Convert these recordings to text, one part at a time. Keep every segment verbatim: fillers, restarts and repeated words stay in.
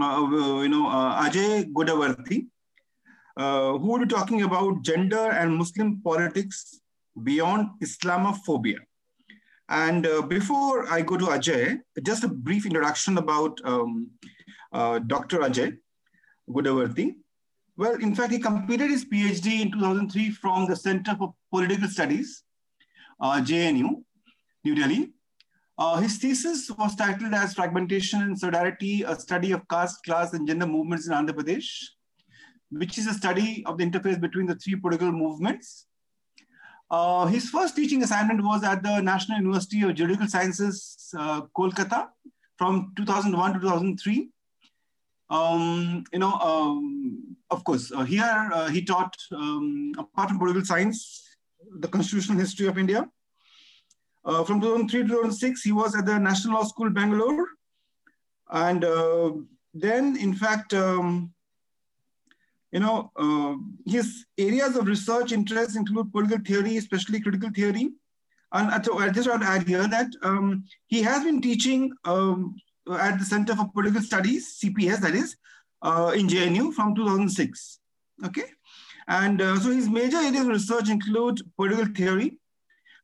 uh, you know, uh, Ajay Gudavarthy, uh, who will be talking about gender and Muslim politics beyond Islamophobia. And uh, before I go to Ajay, just a brief introduction about um, uh, Doctor Ajay Gudavarthy. Well, in fact, he completed his PhD in two thousand three from the Centre for Political Studies, uh, J N U, New Delhi. Uh, his thesis was titled as Fragmentation and Solidarity, a Study of Caste, Class, and Gender Movements in Andhra Pradesh, which is a study of the interface between the three political movements. Uh, his first teaching assignment was at the National University of Juridical Sciences, uh, Kolkata, from two thousand one to two thousand three. Um, you know, um, of course, uh, here uh, he taught, um, apart from political science, the constitutional history of India. Uh, from two thousand three to two thousand six, he was at the National Law School, Bangalore. And uh, then, in fact, um, you know, uh, his areas of research interest include political theory, especially critical theory. And I just want to add here that um, he has been teaching um, at the Center for Political Studies, C P S, that is, uh, in J N U from two thousand six, okay? And uh, so his major areas of research include political theory,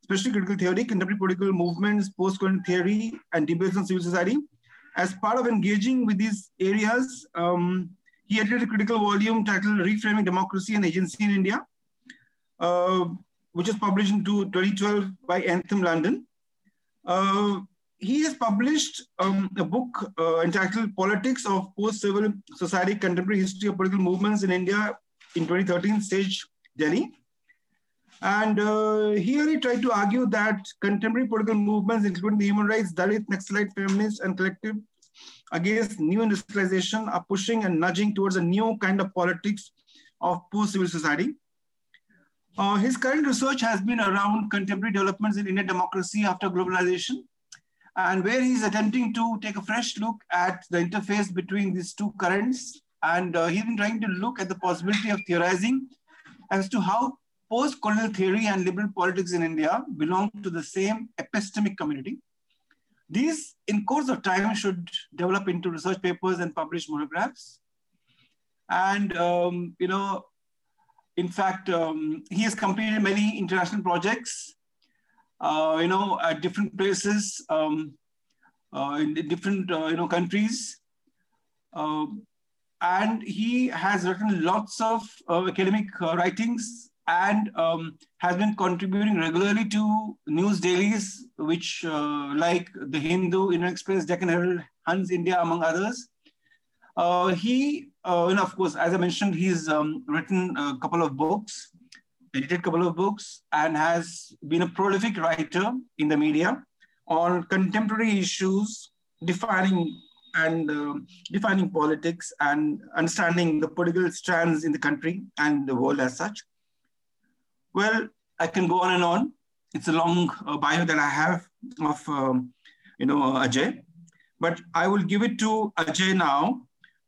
especially critical theory, contemporary political movements, post-colonial theory, and debates on civil society. As part of engaging with these areas, um, he edited a critical volume titled Reframing Democracy and Agency in India, uh, which was published in twenty twelve by Anthem London. Uh, he has published um, a book uh, entitled Politics of Post-Civil Society, Contemporary History of Political Movements in India in twenty thirteen, Sage, Delhi. And uh, here he tried to argue that contemporary political movements, including the human rights, Dalit, Naxalite, feminists, and collective against new industrialization, are pushing and nudging towards a new kind of politics of post-civil society. Uh, his current research has been around contemporary developments in Indian democracy after globalization, and where he's attempting to take a fresh look at the interface between these two currents. And uh, he's been trying to look at the possibility of theorizing as to how post-colonial theory and liberal politics in India belong to the same epistemic community. These, in course of time, should develop into research papers and published monographs. And, um, you know, in fact, um, he has completed many international projects, uh, you know, at different places, um, uh, in different, uh, you know, countries. Uh, and he has written lots of uh, academic uh, writings, and um, has been contributing regularly to news dailies, which uh, like the Hindu, Indian Express, Deccan Herald, Hans India, among others. Uh, he, uh, and of course, as I mentioned, he's um, written a couple of books, edited a couple of books, and has been a prolific writer in the media on contemporary issues, defining and uh, defining politics and understanding the political strands in the country and the world as such. Well, I can go on and on. It's a long uh, bio that I have of, um, you know, uh, Ajay. But I will give it to Ajay now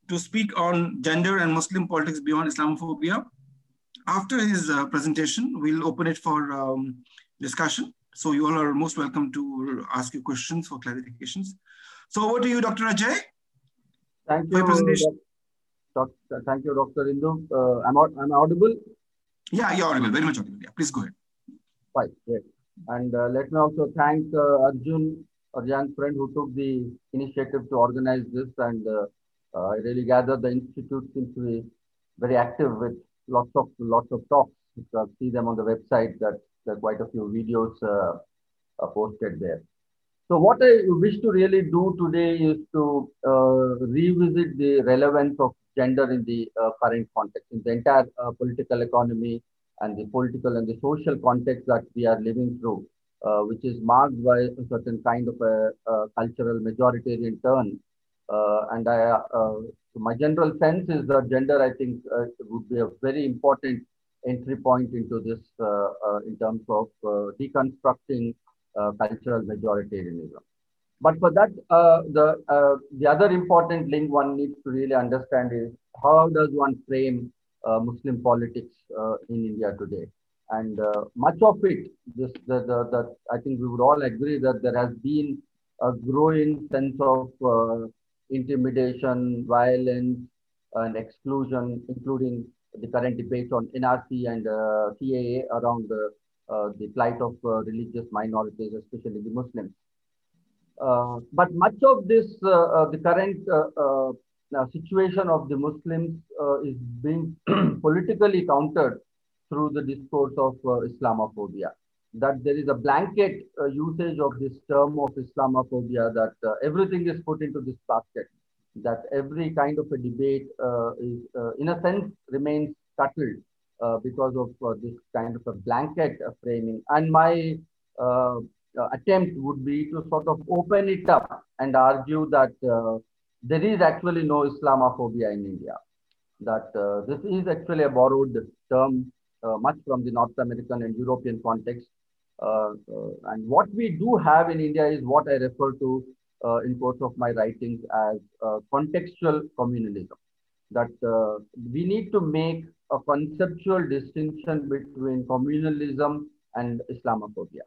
to speak on gender and Muslim politics beyond Islamophobia. After his uh, presentation, we'll open it for um, discussion. So you all are most welcome to ask your questions for clarifications. So over to you, Doctor Ajay. Thank you, presentation. Doctor, thank you, Doctor Hindu. Uh, I'm, I'm audible. Yeah, you're audible, very much audible. Yeah, please go ahead. Right, great. And uh, let me also thank uh, Arjun, Arjan's friend, who took the initiative to organize this. And uh, uh, I really gather the Institute seems to be very active with lots of lots of talks. You can see them on the website, that there are quite a few videos uh, are posted there. So what I wish to really do today is to uh, revisit the relevance of gender in the uh, current context, in the entire uh, political economy and the political and the social context that we are living through, uh, which is marked by a certain kind of a, a cultural majoritarian turn. Uh, and I, uh, my general sense is that gender, I think, uh, would be a very important entry point into this uh, uh, in terms of uh, deconstructing uh, cultural majoritarianism. But for that, uh, the uh, the other important link one needs to really understand is how does one frame uh, Muslim politics uh, in India today? And uh, much of it, this the, the the I think we would all agree that there has been a growing sense of uh, intimidation, violence, and exclusion, including the current debate on N R C and uh, C A A around the, uh, the plight of uh, religious minorities, especially the Muslims. Uh, but much of this, uh, uh, the current uh, uh, situation of the Muslims uh, is being politically countered through the discourse of uh, Islamophobia. That there is a blanket uh, usage of this term of Islamophobia, that uh, everything is put into this basket, that every kind of a debate uh, is, uh, in a sense, remains scuttled uh, because of uh, this kind of a blanket uh, framing. And my uh, uh, attempt would be to sort of open it up and argue that uh, there is actually no Islamophobia in India, that uh, this is actually a borrowed term uh, much from the North American and European context. Uh, uh, and what we do have in India is what I refer to Uh, in course of my writings as uh, contextual communalism, that uh, we need to make a conceptual distinction between communalism and Islamophobia.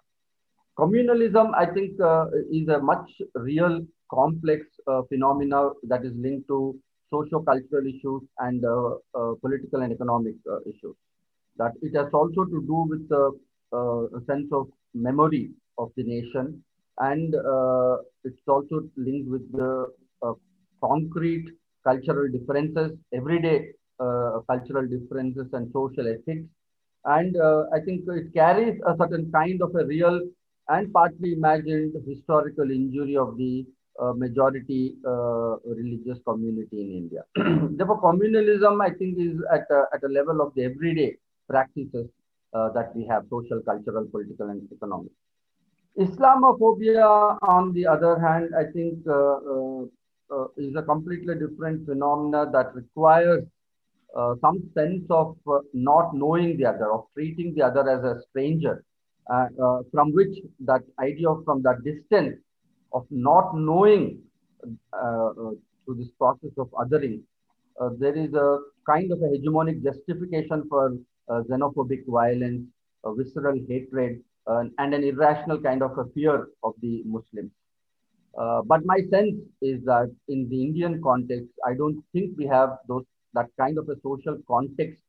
Communalism, I think, uh, is a much real complex uh, phenomena that is linked to socio-cultural issues and uh, uh, political and economic uh, issues. That it has also to do with the uh, a sense of memory of the nation, and uh, it's also linked with the uh, concrete cultural differences, everyday uh, cultural differences and social ethics. And uh, I think it carries a certain kind of a real and partly imagined historical injury of the uh, majority uh, religious community in India. Therefore, communalism, I think, is at a, at a level of the everyday practices uh, that we have, social, cultural, political, and economic. Islamophobia, on the other hand, I think uh, uh, uh, is a completely different phenomena that requires uh, some sense of uh, not knowing the other, of treating the other as a stranger, uh, uh, from which that idea of from that distance of not knowing uh, uh, through this process of othering, uh, there is a kind of a hegemonic justification for uh, xenophobic violence, uh, visceral hatred, Uh, and an irrational kind of a fear of the Muslims. Uh, but my sense is that in the Indian context, I don't think we have those that kind of a social context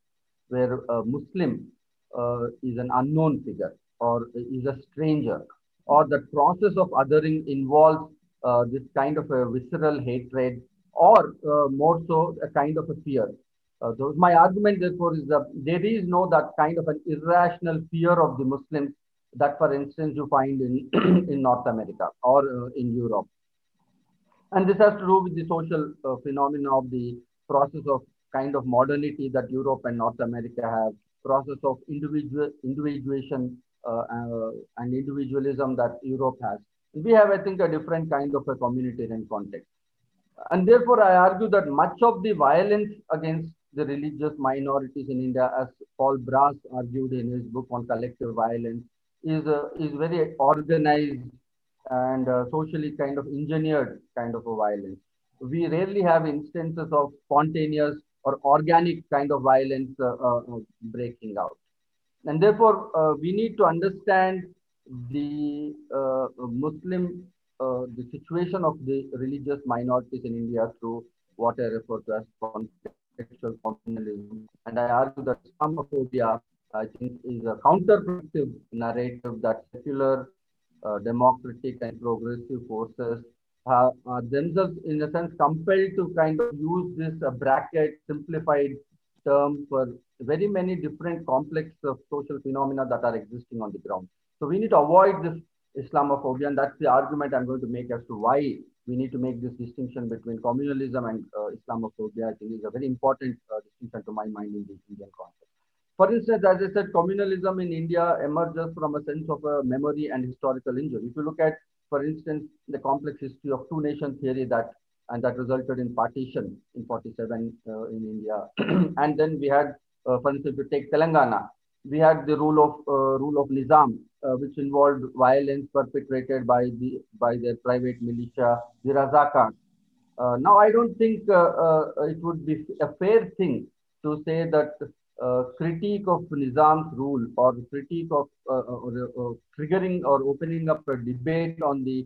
where a Muslim uh, is an unknown figure or is a stranger, or the process of othering involves uh, this kind of a visceral hatred or uh, more so a kind of a fear. Uh, those, my argument, therefore, is that there is no that kind of an irrational fear of the Muslims that, for instance, you find in, in North America or uh, in Europe. And this has to do with the social uh, phenomena of the process of kind of modernity that Europe and North America have, process of individual individuation uh, uh, and individualism that Europe has. We have, I think, a different kind of a communitarian context. And therefore, I argue that much of the violence against the religious minorities in India, as Paul Brass argued in his book on collective violence, is a, is very organized and uh, socially kind of engineered kind of a violence. We rarely have instances of spontaneous or organic kind of violence uh, uh, breaking out. And therefore, uh, we need to understand the uh, Muslim, uh, the situation of the religious minorities in India through what I refer to as contextual communalism. And I argue that Islamophobia, I think, is a counterproductive narrative that secular, uh, democratic, and progressive forces have, are themselves, in a sense, compelled to kind of use this uh, bracket, simplified term for very many different complex of social phenomena that are existing on the ground. So we need to avoid this Islamophobia, and that's the argument I'm going to make as to why we need to make this distinction between communalism and uh, Islamophobia. I think is a very important uh, distinction to my mind in the Indian context. For instance, as I said, communalism in India emerges from a sense of a memory and historical injury. If you look at, for instance, the complex history of two-nation theory that and that resulted in partition in forty-seven uh, in India, and then we had, uh, for instance, if you take Telangana, we had the rule of uh, rule of Nizam, uh, which involved violence perpetrated by the by their private militia, the Razakars. Uh, now, I don't think uh, uh, it would be a fair thing to say that. Uh, critique of Nizam's rule or critique of uh, or, or triggering or opening up a debate on the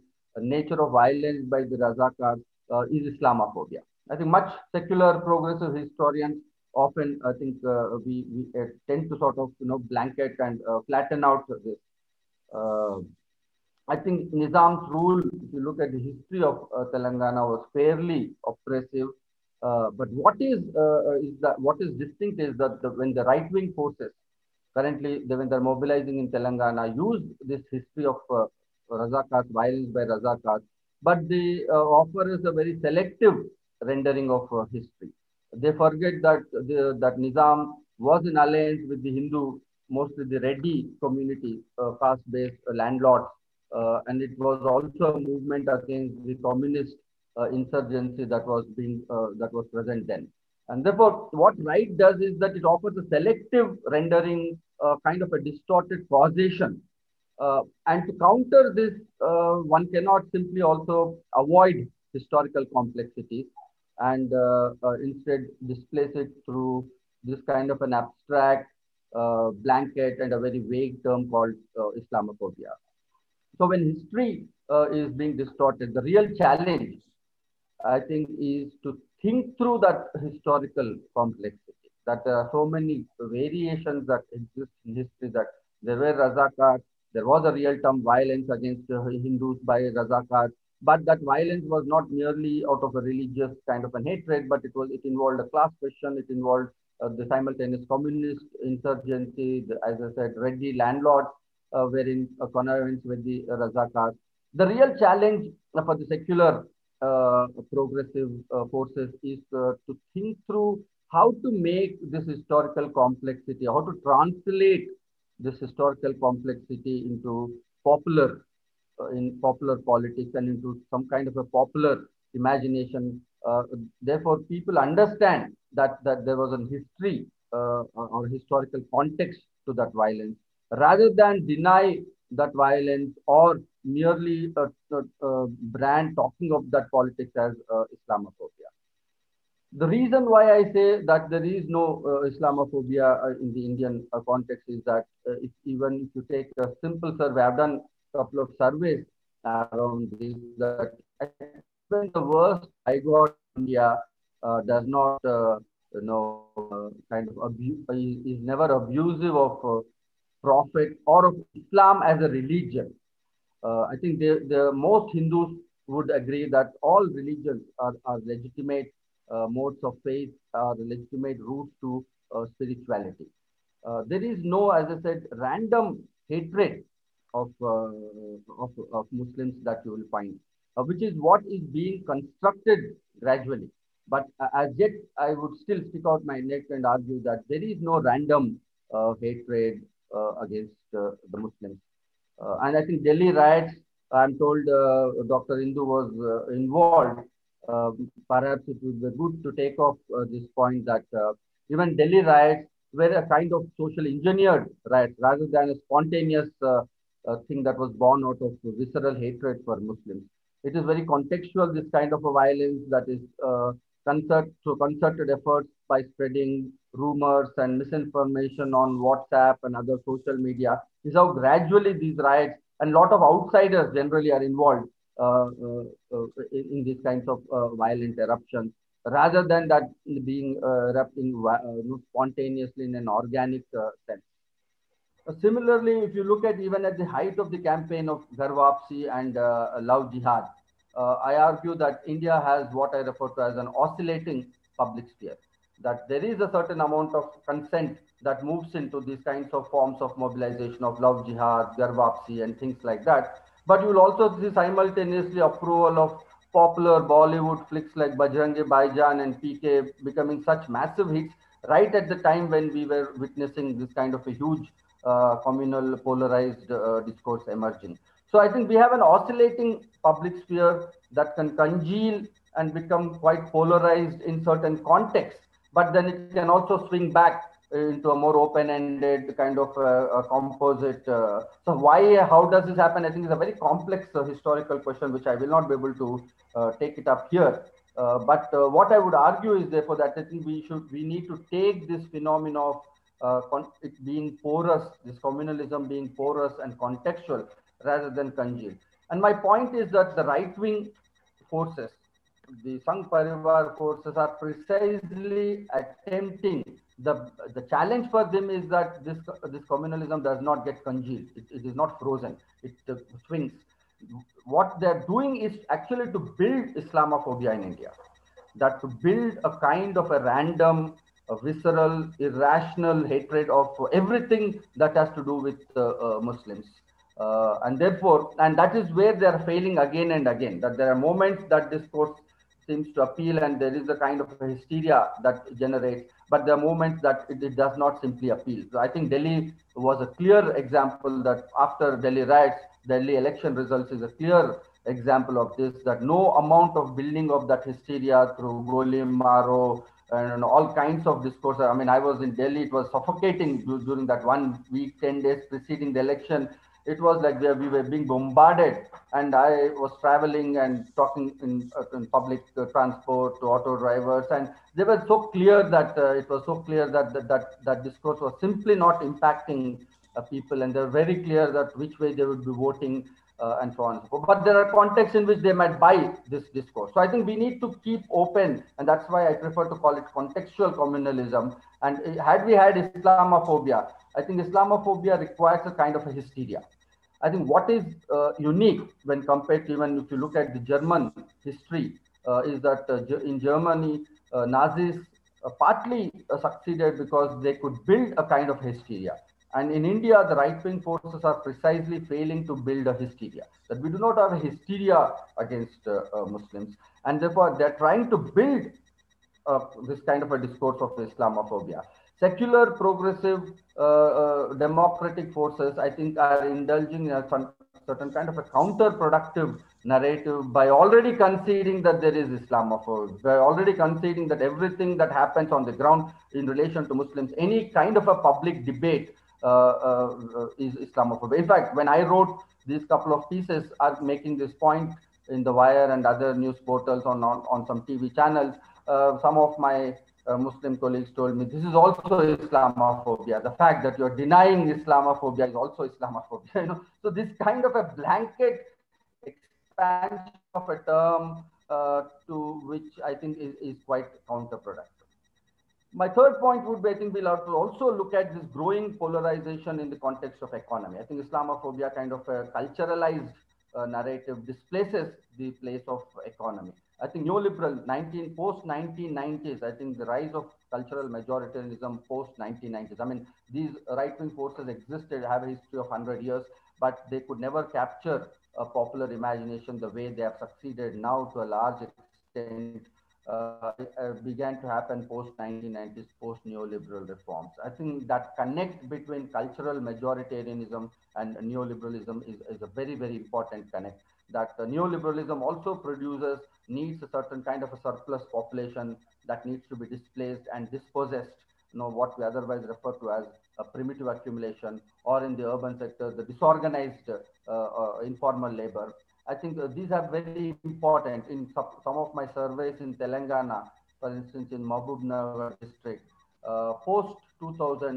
nature of violence by the Razakars uh, is Islamophobia. I think much secular progressive historians often, I think, uh, we, we uh, tend to sort of, you know, blanket and uh, flatten out this. Uh, I think Nizam's rule, if you look at the history of uh, Telangana, was fairly oppressive. Uh, but what is uh, is that what is distinct is that the, when the right-wing forces currently, they, when they're mobilizing in Telangana, use this history of uh, Razakars, violence by Razakars, but they uh, offer us a very selective rendering of uh, history. They forget that the, that Nizam was in alliance with the Hindu, mostly the Reddy community, uh, caste-based uh, landlords, uh, and it was also a movement against the communist Uh, insurgency that was being uh, that was present then, and therefore what right does is that it offers a selective rendering, uh, kind of a distorted causation, uh, and to counter this, uh, one cannot simply also avoid historical complexities and uh, uh, instead displace it through this kind of an abstract uh, blanket and a very vague term called uh, Islamophobia. So when history uh, is being distorted, the real challenge, I think, is to think through that historical complexity, that there are so many variations that exist in history, that there were Razakars, there was a real term violence against Hindus by Razakars, but that violence was not merely out of a religious kind of a hatred, but it was, it involved a class question, it involved uh, the simultaneous communist insurgency, the, as I said, Reddy landlords uh, were in uh, connivance with the uh, Razakars. The real challenge for the secular Uh, progressive uh, forces is uh, to think through how to make this historical complexity, how to translate this historical complexity into popular, uh, in popular politics and into some kind of a popular imagination. Uh, therefore, people understand that, that there was a history uh, or historical context to that violence, rather than deny that violence or merely a, a, a brand talking of that politics as uh, Islamophobia. The reason why I say that there is no uh, Islamophobia uh, in the Indian uh, context is that uh, if, even if you take a simple survey, I've done a couple of surveys around this, that even the worst I got in India uh, does not, uh, you know, uh, kind of abuse, is never abusive of uh, Prophet or of Islam as a religion. Uh, I think the, the most Hindus would agree that all religions are, are legitimate uh, modes of faith, are legitimate routes to uh, spirituality. Uh, there is no, as I said, random hatred of, uh, of, of Muslims that you will find, uh, which is what is being constructed gradually. But uh, as yet, I would still stick out my neck and argue that there is no random uh, hatred Uh, against uh, the Muslims. Uh, and I think Delhi riots, I'm told uh, Doctor Hindu was uh, involved. Uh, perhaps it would be good to take off uh, this point that uh, even Delhi riots were a kind of socially engineered riots rather than a spontaneous uh, uh, thing that was born out of visceral hatred for Muslims. It is very contextual, this kind of a violence that is uh, concert, so concerted efforts by spreading rumors and misinformation on WhatsApp and other social media. This is how gradually these riots, and a lot of outsiders generally are involved uh, uh, uh, in, in these kinds of uh, violent eruptions, rather than that being uh, erupting uh, spontaneously in an organic uh, sense. Uh, similarly, if you look at even at the height of the campaign of Ghar Wapsi and uh, Love Jihad, uh, I argue that India has what I refer to as an oscillating public sphere, that there is a certain amount of consent that moves into these kinds of forms of mobilization of Love Jihad, Ghar Wapsi and things like that. But you will also see simultaneously approval of popular Bollywood flicks like Bajrangi Bhaijaan and P K becoming such massive hits right at the time when we were witnessing this kind of a huge uh, communal polarized uh, discourse emerging. So I think we have an oscillating public sphere that can congeal and become quite polarized in certain contexts, but then it can also swing back into a more open-ended kind of uh, a composite. Uh, so why, how does this happen? I think it's a very complex uh, historical question, which I will not be able to uh, take it up here. Uh, but uh, what I would argue is therefore that I think we should, we need to take this phenomena of uh, it being porous, this communalism being porous and contextual rather than congealed. And my point is that the right-wing forces the Sangh Parivar forces are precisely attempting, the the challenge for them is that this this communalism does not get congealed, it, it is not frozen, it uh, swings. What they're doing is actually to build Islamophobia in India, that to build a kind of a random, a visceral, irrational hatred of everything that has to do with uh, uh, Muslims. Uh, and therefore, and that is where they are failing again and again, that there are moments that discourse seems to appeal and there is a kind of a hysteria that generates, but there are moments that it, it does not simply appeal. So I think Delhi was a clear example that after Delhi riots, Delhi election results is a clear example of this, that no amount of building of that hysteria through Goli Maro and all kinds of discourse. I mean, I was in Delhi, it was suffocating during that one week, ten days preceding the election. It was like we were being bombarded, and I was traveling and talking in, in public transport to auto drivers, and they were so clear that uh, it was so clear that that, that that discourse was simply not impacting uh, people, and they were very clear that which way they would be voting uh, and so on. But there are contexts in which they might buy this discourse. So I think we need to keep open, and that's why I prefer to call it contextual communalism. And had we had Islamophobia, I think Islamophobia requires a kind of a hysteria. I think what is uh, unique when compared to, even if you look at the German history, uh, is that uh, in Germany, uh, Nazis uh, partly uh, succeeded because they could build a kind of hysteria. And in India, the right-wing forces are precisely failing to build a hysteria. That we do not have a hysteria against uh, uh, Muslims. And therefore, they're trying to build uh, this kind of a discourse of Islamophobia. Secular, progressive, uh, uh, democratic forces, I think, are indulging in a some, certain kind of a counterproductive narrative by already conceding that there is Islamophobia, by already conceding that everything that happens on the ground in relation to Muslims, any kind of a public debate uh, uh, is Islamophobia. In fact, when I wrote these couple of pieces, are making this point in the Wire and other news portals on, on, on some T V channels, uh, some of my Uh, Muslim colleagues told me this is also Islamophobia. The fact that you're denying Islamophobia is also Islamophobia. You know, so this kind of a blanket expansion of a term uh, to which I think is, is quite counterproductive. My third point would be, I think we'll have to also look at this growing polarization in the context of economy. I think Islamophobia kind of a culturalized uh, narrative displaces the place of economy. I think neoliberal nineteen post nineteen nineties, I think the rise of cultural majoritarianism post nineteen nineties. I mean, these right-wing forces existed, have a history of one hundred years, but they could never capture a popular imagination the way they have succeeded now to a large extent. Uh, began to happen post nineteen nineties, post neoliberal reforms. I think that connect between cultural majoritarianism and neoliberalism is, is a very, very important connect. That uh, neoliberalism also produces, needs a certain kind of a surplus population that needs to be displaced and dispossessed, you know, what we otherwise refer to as a primitive accumulation, or in the urban sector, the disorganized uh, uh, informal labor. I think uh, these are very important. In some, some of my surveys in Telangana, for instance, in Mahbubnagar district, uh, post two thousand,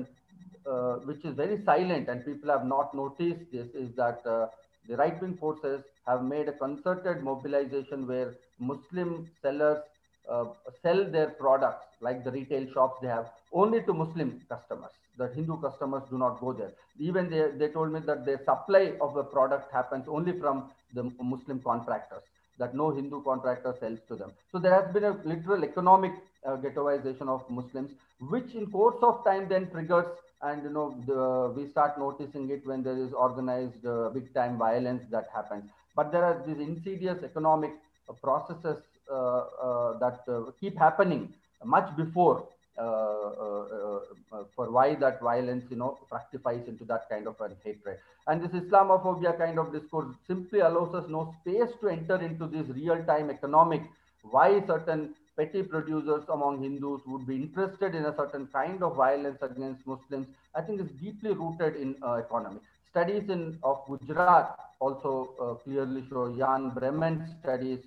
uh, which is very silent and people have not noticed this, is that uh, the right-wing forces have made a concerted mobilization where Muslim sellers uh, sell their products, like the retail shops they have, only to Muslim customers. That Hindu customers do not go there. Even they, they told me that their supply of the product happens only from the Muslim contractors, that no Hindu contractor sells to them. So there has been a literal economic uh, ghettoization of Muslims, which in course of time then triggers, and you know, the, we start noticing it when there is organized uh, big time violence that happens. But there are these insidious economic uh, processes uh, uh, that uh, keep happening much before Uh, uh, uh, for why that violence, you know, fructifies into that kind of an hatred. And this Islamophobia kind of discourse simply allows us no space to enter into this real-time economic, why certain petty producers among Hindus would be interested in a certain kind of violence against Muslims. I think it's deeply rooted in uh, economy. Studies in of Gujarat also uh, clearly show, Jan Bremen's studies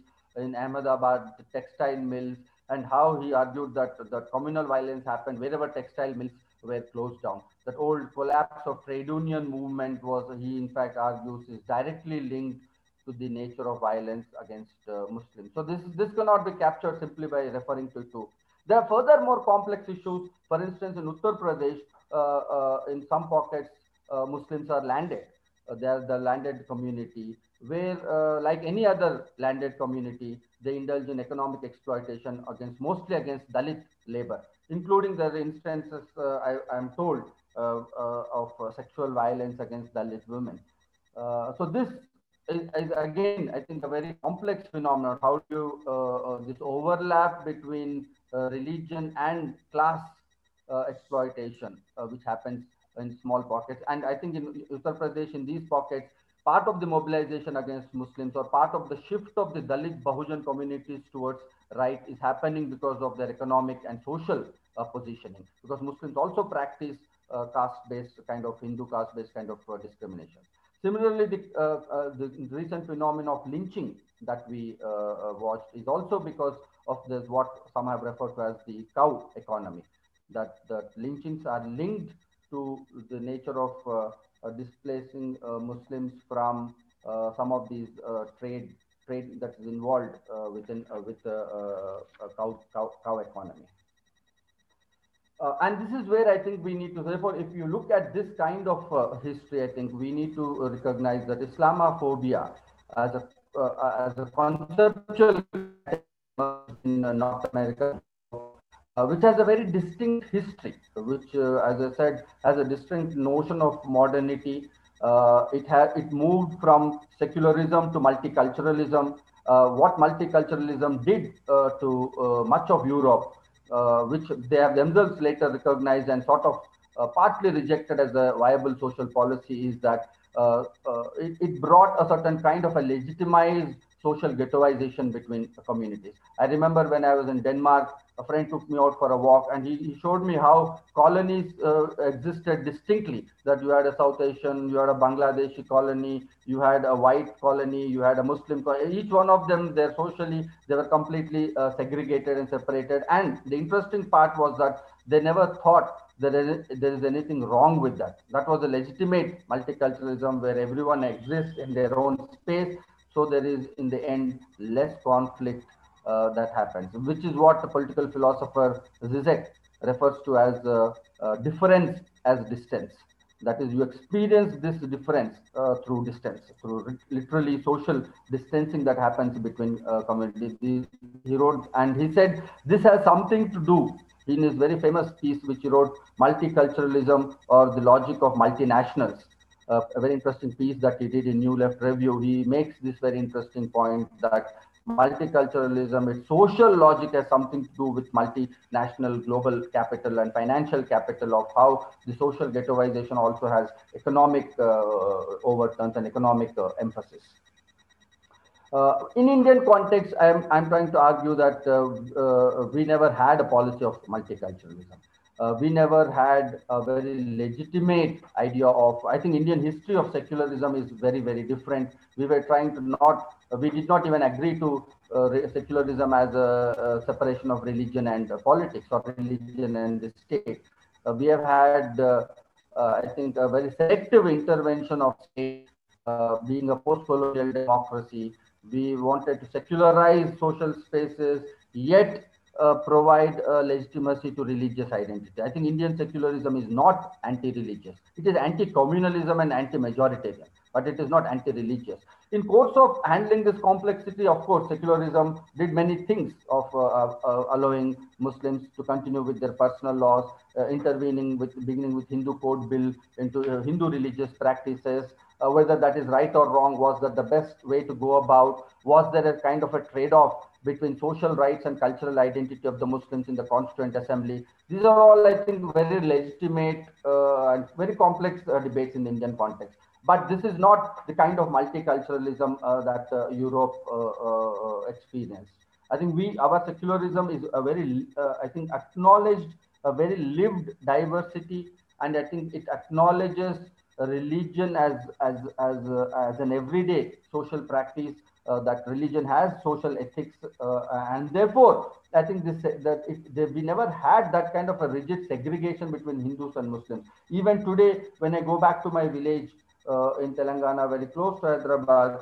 in Ahmedabad, the textile mills, and how he argued that the communal violence happened wherever textile mills were closed down. That old collapse of trade union movement was, he in fact argues, is directly linked to the nature of violence against uh, Muslims. So this, this cannot be captured simply by referring to two. There are further more complex issues. For instance, in Uttar Pradesh, uh, uh, in some pockets, uh, Muslims are landed. Uh, they are the landed community, where uh, like any other landed community, they indulge in economic exploitation against mostly against Dalit labor, including the instances, uh, I am told, uh, uh, of uh, sexual violence against Dalit women. Uh, so this is, is again, I think, a very complex phenomenon. How do you, uh, uh, this overlap between uh, religion and class uh, exploitation, uh, which happens in small pockets. And I think in Uttar Pradesh, in these pockets, part of the mobilization against Muslims or part of the shift of the Dalit Bahujan communities towards right is happening because of their economic and social uh, positioning, because Muslims also practice uh, caste-based kind of Hindu caste-based kind of uh, discrimination. Similarly, the, uh, uh, the recent phenomenon of lynching that we uh, uh, watched is also because of this, what some have referred to as the cow economy, that the lynchings are linked to the nature of uh, uh, displacing uh, Muslims from uh, some of these uh, trade trade that is involved uh, within uh, with the uh, uh, cow, cow cow economy. Uh, and this is where I think we need to, therefore, if you look at this kind of uh, history, I think we need to recognize that Islamophobia as a uh, as a conceptual in uh, North America, uh, which has a very distinct history, which, uh, as I said, has a distinct notion of modernity. Uh, it has it moved from secularism to multiculturalism. Uh, what multiculturalism did uh, to uh, much of Europe, Uh, which they have themselves later recognized and sort of uh, partly rejected as a viable social policy, is that uh, uh, it, it brought a certain kind of a legitimized social ghettoization between the communities. I remember when I was in Denmark, a friend took me out for a walk, and he, he showed me how colonies uh, existed distinctly, that you had a South Asian, you had a Bangladeshi colony, you had a white colony, you had a Muslim colony. Each one of them, they're socially, they were completely uh, segregated and separated. And the interesting part was that they never thought that there is anything wrong with that. That was a legitimate multiculturalism where everyone exists in their own space. So there is, in the end, less conflict uh, that happens, which is what the political philosopher Zizek refers to as uh, uh, difference as distance. That is, you experience this difference uh, through distance, through literally social distancing that happens between uh, communities. He, he wrote, and he said, this has something to do in his very famous piece, which he wrote, Multiculturalism or the Logic of Multinationals. Uh, a very interesting piece that he did in New Left Review. He makes this very interesting point that multiculturalism, its social logic, has something to do with multinational global capital and financial capital, of how the social ghettoization also has economic uh, overtones and economic uh, emphasis. Uh, in Indian context, I am I'm trying to argue that uh, uh, we never had a policy of multiculturalism. Uh, we never had a very legitimate idea of, I think Indian history of secularism is very, very different. We were trying to not, uh, we did not even agree to uh, secularism as a, a separation of religion and uh, politics, or religion and the state. Uh, we have had, uh, uh, I think, a very selective intervention of state, uh, being a post-colonial democracy. We wanted to secularize social spaces, yet Uh, provide uh, legitimacy to religious identity. I think Indian secularism is not anti-religious. It is anti-communalism and anti-majoritarian, but it is not anti-religious. In course of handling this complexity, of course, secularism did many things of uh, uh, uh, allowing Muslims to continue with their personal laws, uh, intervening with, beginning with Hindu code bill into uh, Hindu religious practices. Uh, whether that is right or wrong, was that the best way to go about? Was there a kind of a trade-off between social rights and cultural identity of the Muslims in the Constituent Assembly? These are all, I think, very legitimate uh, and very complex uh, debates in the Indian context. But this is not the kind of multiculturalism uh, that uh, Europe uh, uh, experienced. I think we, our secularism is a very, uh, I think, acknowledged a very lived diversity, and I think it acknowledges religion as as as uh, as an everyday social practice. Uh, that religion has social ethics, uh, and therefore I think this that it, they, we never had that kind of a rigid segregation between Hindus and Muslims. Even today, when I go back to my village uh, in Telangana, very close to Hyderabad,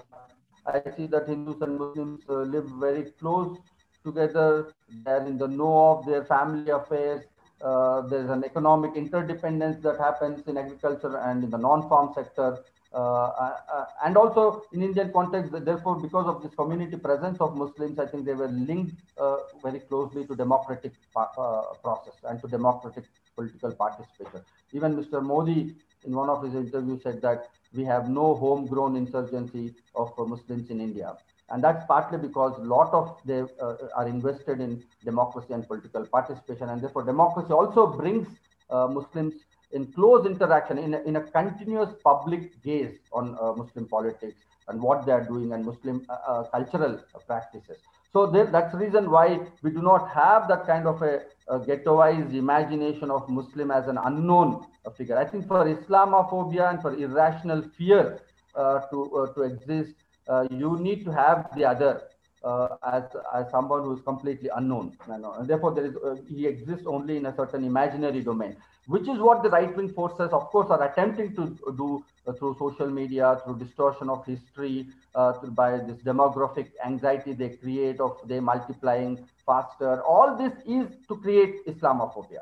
I see that Hindus and Muslims uh, live very close together. They are in the know of their family affairs. Uh, there's an economic interdependence that happens in agriculture and in the non-farm sector. Uh, uh, and also in Indian context, therefore, because of this community presence of Muslims, I think they were linked uh, very closely to democratic uh, process and to democratic political participation. Even Mister Modi, in one of his interviews, said that we have no homegrown insurgency of uh, Muslims in India. And that's partly because a lot of them uh, are invested in democracy and political participation. And therefore, democracy also brings uh, Muslims in close interaction, in a, in a continuous public gaze on uh, Muslim politics and what they are doing and Muslim uh, uh, cultural practices. So there, that's the reason why we do not have that kind of a, a ghettoized imagination of Muslim as an unknown figure. I think for Islamophobia and for irrational fear uh, to, uh, to exist, uh, you need to have the other uh, as, as someone who is completely unknown. And therefore, there is, uh, he exists only in a certain imaginary domain, which is what the right-wing forces, of course, are attempting to do uh, through social media, through distortion of history, uh, through, by this demographic anxiety they create of they multiplying faster. All this is to create Islamophobia,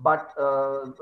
but uh,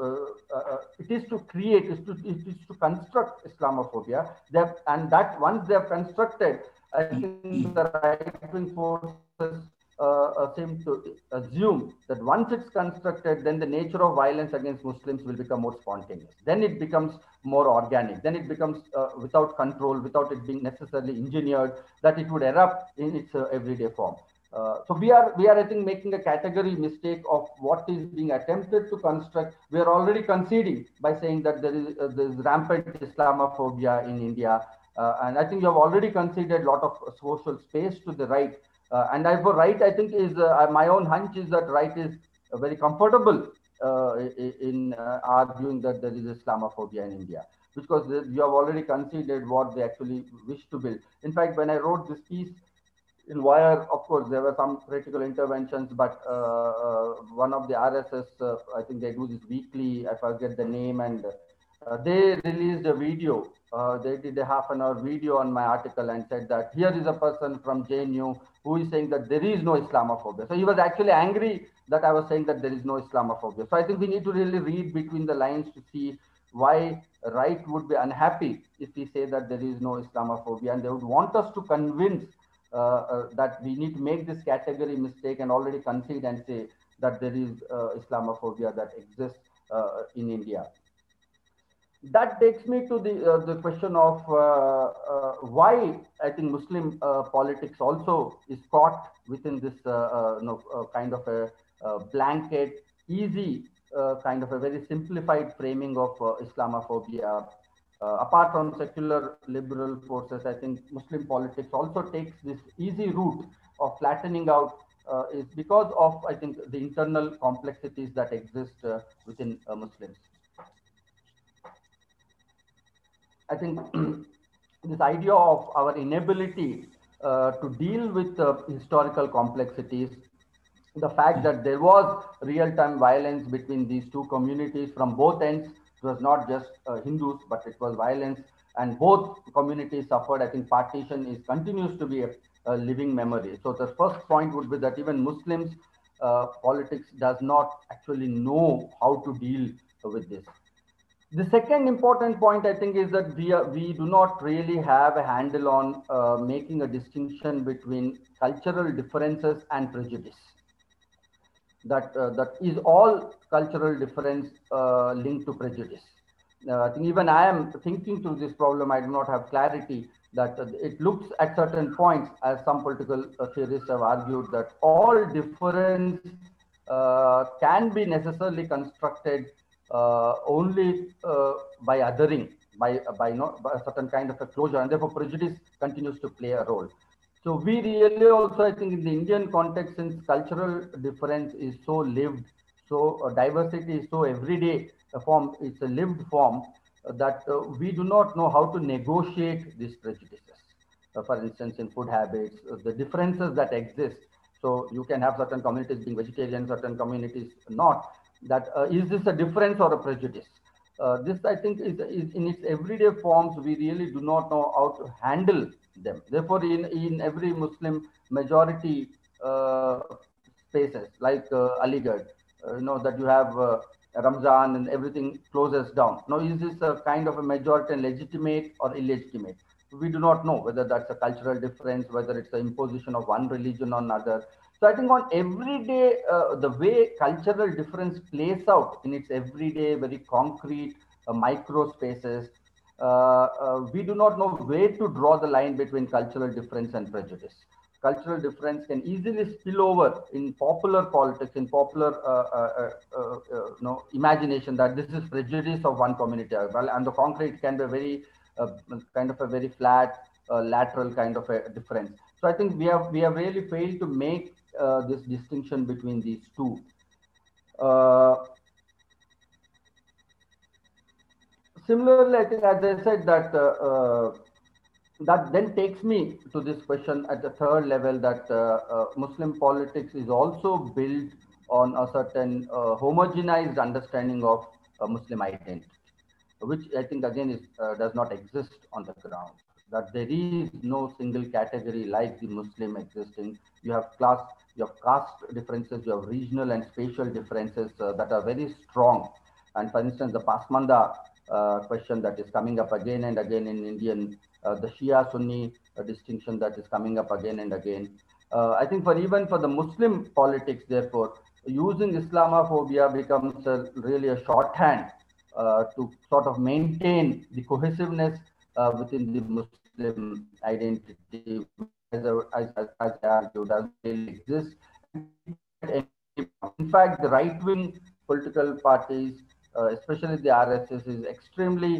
uh, uh, it is to create, it is to, it is to construct Islamophobia. They have, and that once they have constructed, I think the right-wing forces Uh, seem to assume that once it's constructed, then the nature of violence against Muslims will become more spontaneous. Then it becomes more organic. Then it becomes uh, without control, without it being necessarily engineered, that it would erupt in its uh, everyday form. Uh, so we are, we are, I think, making a category mistake of what is being attempted to construct. We are already conceding by saying that there is, uh, there is rampant Islamophobia in India. Uh, and I think you have already conceded a lot of social space to the right. Uh, and therefore, right, I think, is uh, my own hunch is that right is uh, very comfortable uh, in uh, arguing that there is Islamophobia in India, because you have already considered what they actually wish to build. In fact, when I wrote this piece in Wire, of course, there were some critical interventions, but uh, uh, one of the R S S, uh, I think they do this weekly, I forget the name, and uh, they released a video. Uh, they did a half an hour video on my article and said that here is a person from J N U who is saying that there is no Islamophobia. So he was actually angry that I was saying that there is no Islamophobia. So I think we need to really read between the lines to see why right would be unhappy if we say that there is no Islamophobia, and they would want us to convince uh, uh, that we need to make this category mistake and already concede and say that there is uh, Islamophobia that exists uh, in India. That takes me to the uh, the question of uh, uh, why I think Muslim uh, politics also is caught within this uh, uh, you know, uh, kind of a uh, blanket, easy uh, kind of a very simplified framing of uh, Islamophobia. Uh, apart from secular liberal forces, I think Muslim politics also takes this easy route of flattening out uh, is because of, I think, the internal complexities that exist uh, within uh, Muslims. I think this idea of our inability uh, to deal with uh, historical complexities, the fact that there was real-time violence between these two communities from both ends, it was not just uh, Hindus, but it was violence, and both communities suffered. I think partition is continues to be a, a living memory. So the first point would be that even Muslims uh, politics does not actually know how to deal with this. The second important point, I think, is that we, are, we do not really have a handle on uh, making a distinction between cultural differences and prejudice. That, uh, that is all cultural difference uh, linked to prejudice. Uh, I think even I am thinking through this problem, I do not have clarity that uh, it looks at certain points, as some political theorists have argued, that all difference uh, can be necessarily constructed Uh, only uh, by othering, by by, not, by a certain kind of a closure, and therefore prejudice continues to play a role. So we really also, I think, in the Indian context, since cultural difference is so lived, so uh, diversity is so everyday a form, it's a lived form, uh, that uh, we do not know how to negotiate these prejudices. Uh, for instance, in food habits, uh, the differences that exist. So you can have certain communities being vegetarian, certain communities not. That uh, is this a difference or a prejudice? uh, this I think is, is in its everyday forms, we really do not know how to handle them. Therefore, in, in every Muslim majority uh, spaces like uh, Aligarh, uh, you know, that you have uh, Ramzan and everything closes down. Now, is this a kind of a majority legitimate or illegitimate? We do not know whether that's a cultural difference, whether it's the imposition of one religion on another. So I think on everyday, uh, the way cultural difference plays out in its everyday, very concrete uh, micro spaces, uh, uh, we do not know where to draw the line between cultural difference and prejudice. Cultural difference can easily spill over in popular politics, in popular uh, uh, uh, uh, no, imagination that this is prejudice of one community. Well, and the concrete can be very uh, kind of a very flat, uh, lateral kind of a difference. So I think we have we have really failed to make uh, this distinction between these two. Uh, similarly, I think as I said that. Uh, uh, That then takes me to this question at the third level that uh, uh, Muslim politics is also built on a certain uh, homogenized understanding of uh, Muslim identity, which I think again is, uh, does not exist on the ground. That there is no single category like the Muslim existing. You have class, you have caste differences, you have regional and spatial differences uh, that are very strong. And for instance, the Pasmanda uh, question that is coming up again and again in Indian. Uh, the Shia Sunni uh, distinction that is coming up again and again. Uh, I think for even for the Muslim politics, therefore, using Islamophobia becomes a, really a shorthand uh, to sort of maintain the cohesiveness uh, within the Muslim identity, as as, as argued, doesn't really exist. In fact, the right-wing political parties, Uh, especially the R S S, is extremely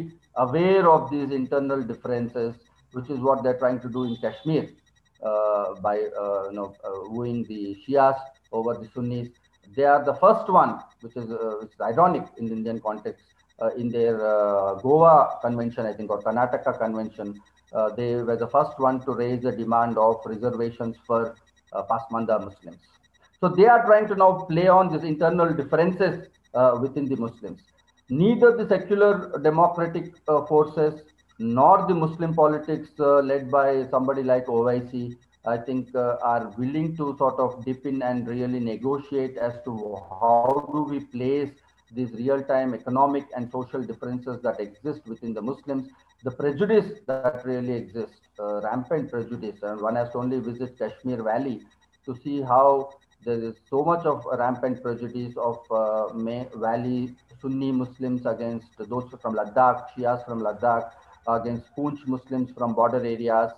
aware of these internal differences, which is what they're trying to do in Kashmir uh, by uh, you know, uh, wooing the Shias over the Sunnis. They are the first one, which is, uh, which is ironic in the Indian context, uh, in their uh, Goa convention, I think, or Karnataka convention. Uh, they were the first one to raise the demand of reservations for uh, Pasmanda Muslims. So they are trying to now play on these internal differences Uh, within the Muslims. Neither the secular democratic uh, forces nor the Muslim politics uh, led by somebody like O I C, I think, uh, are willing to sort of dip in and really negotiate as to how do we place these real-time economic and social differences that exist within the Muslims, the prejudice that really exists, uh, rampant prejudice. And one has to only visit Kashmir Valley to see how there is so much of rampant prejudice of uh, May Valley Sunni Muslims against those from Ladakh, Shias from Ladakh, against Poonch Muslims from border areas,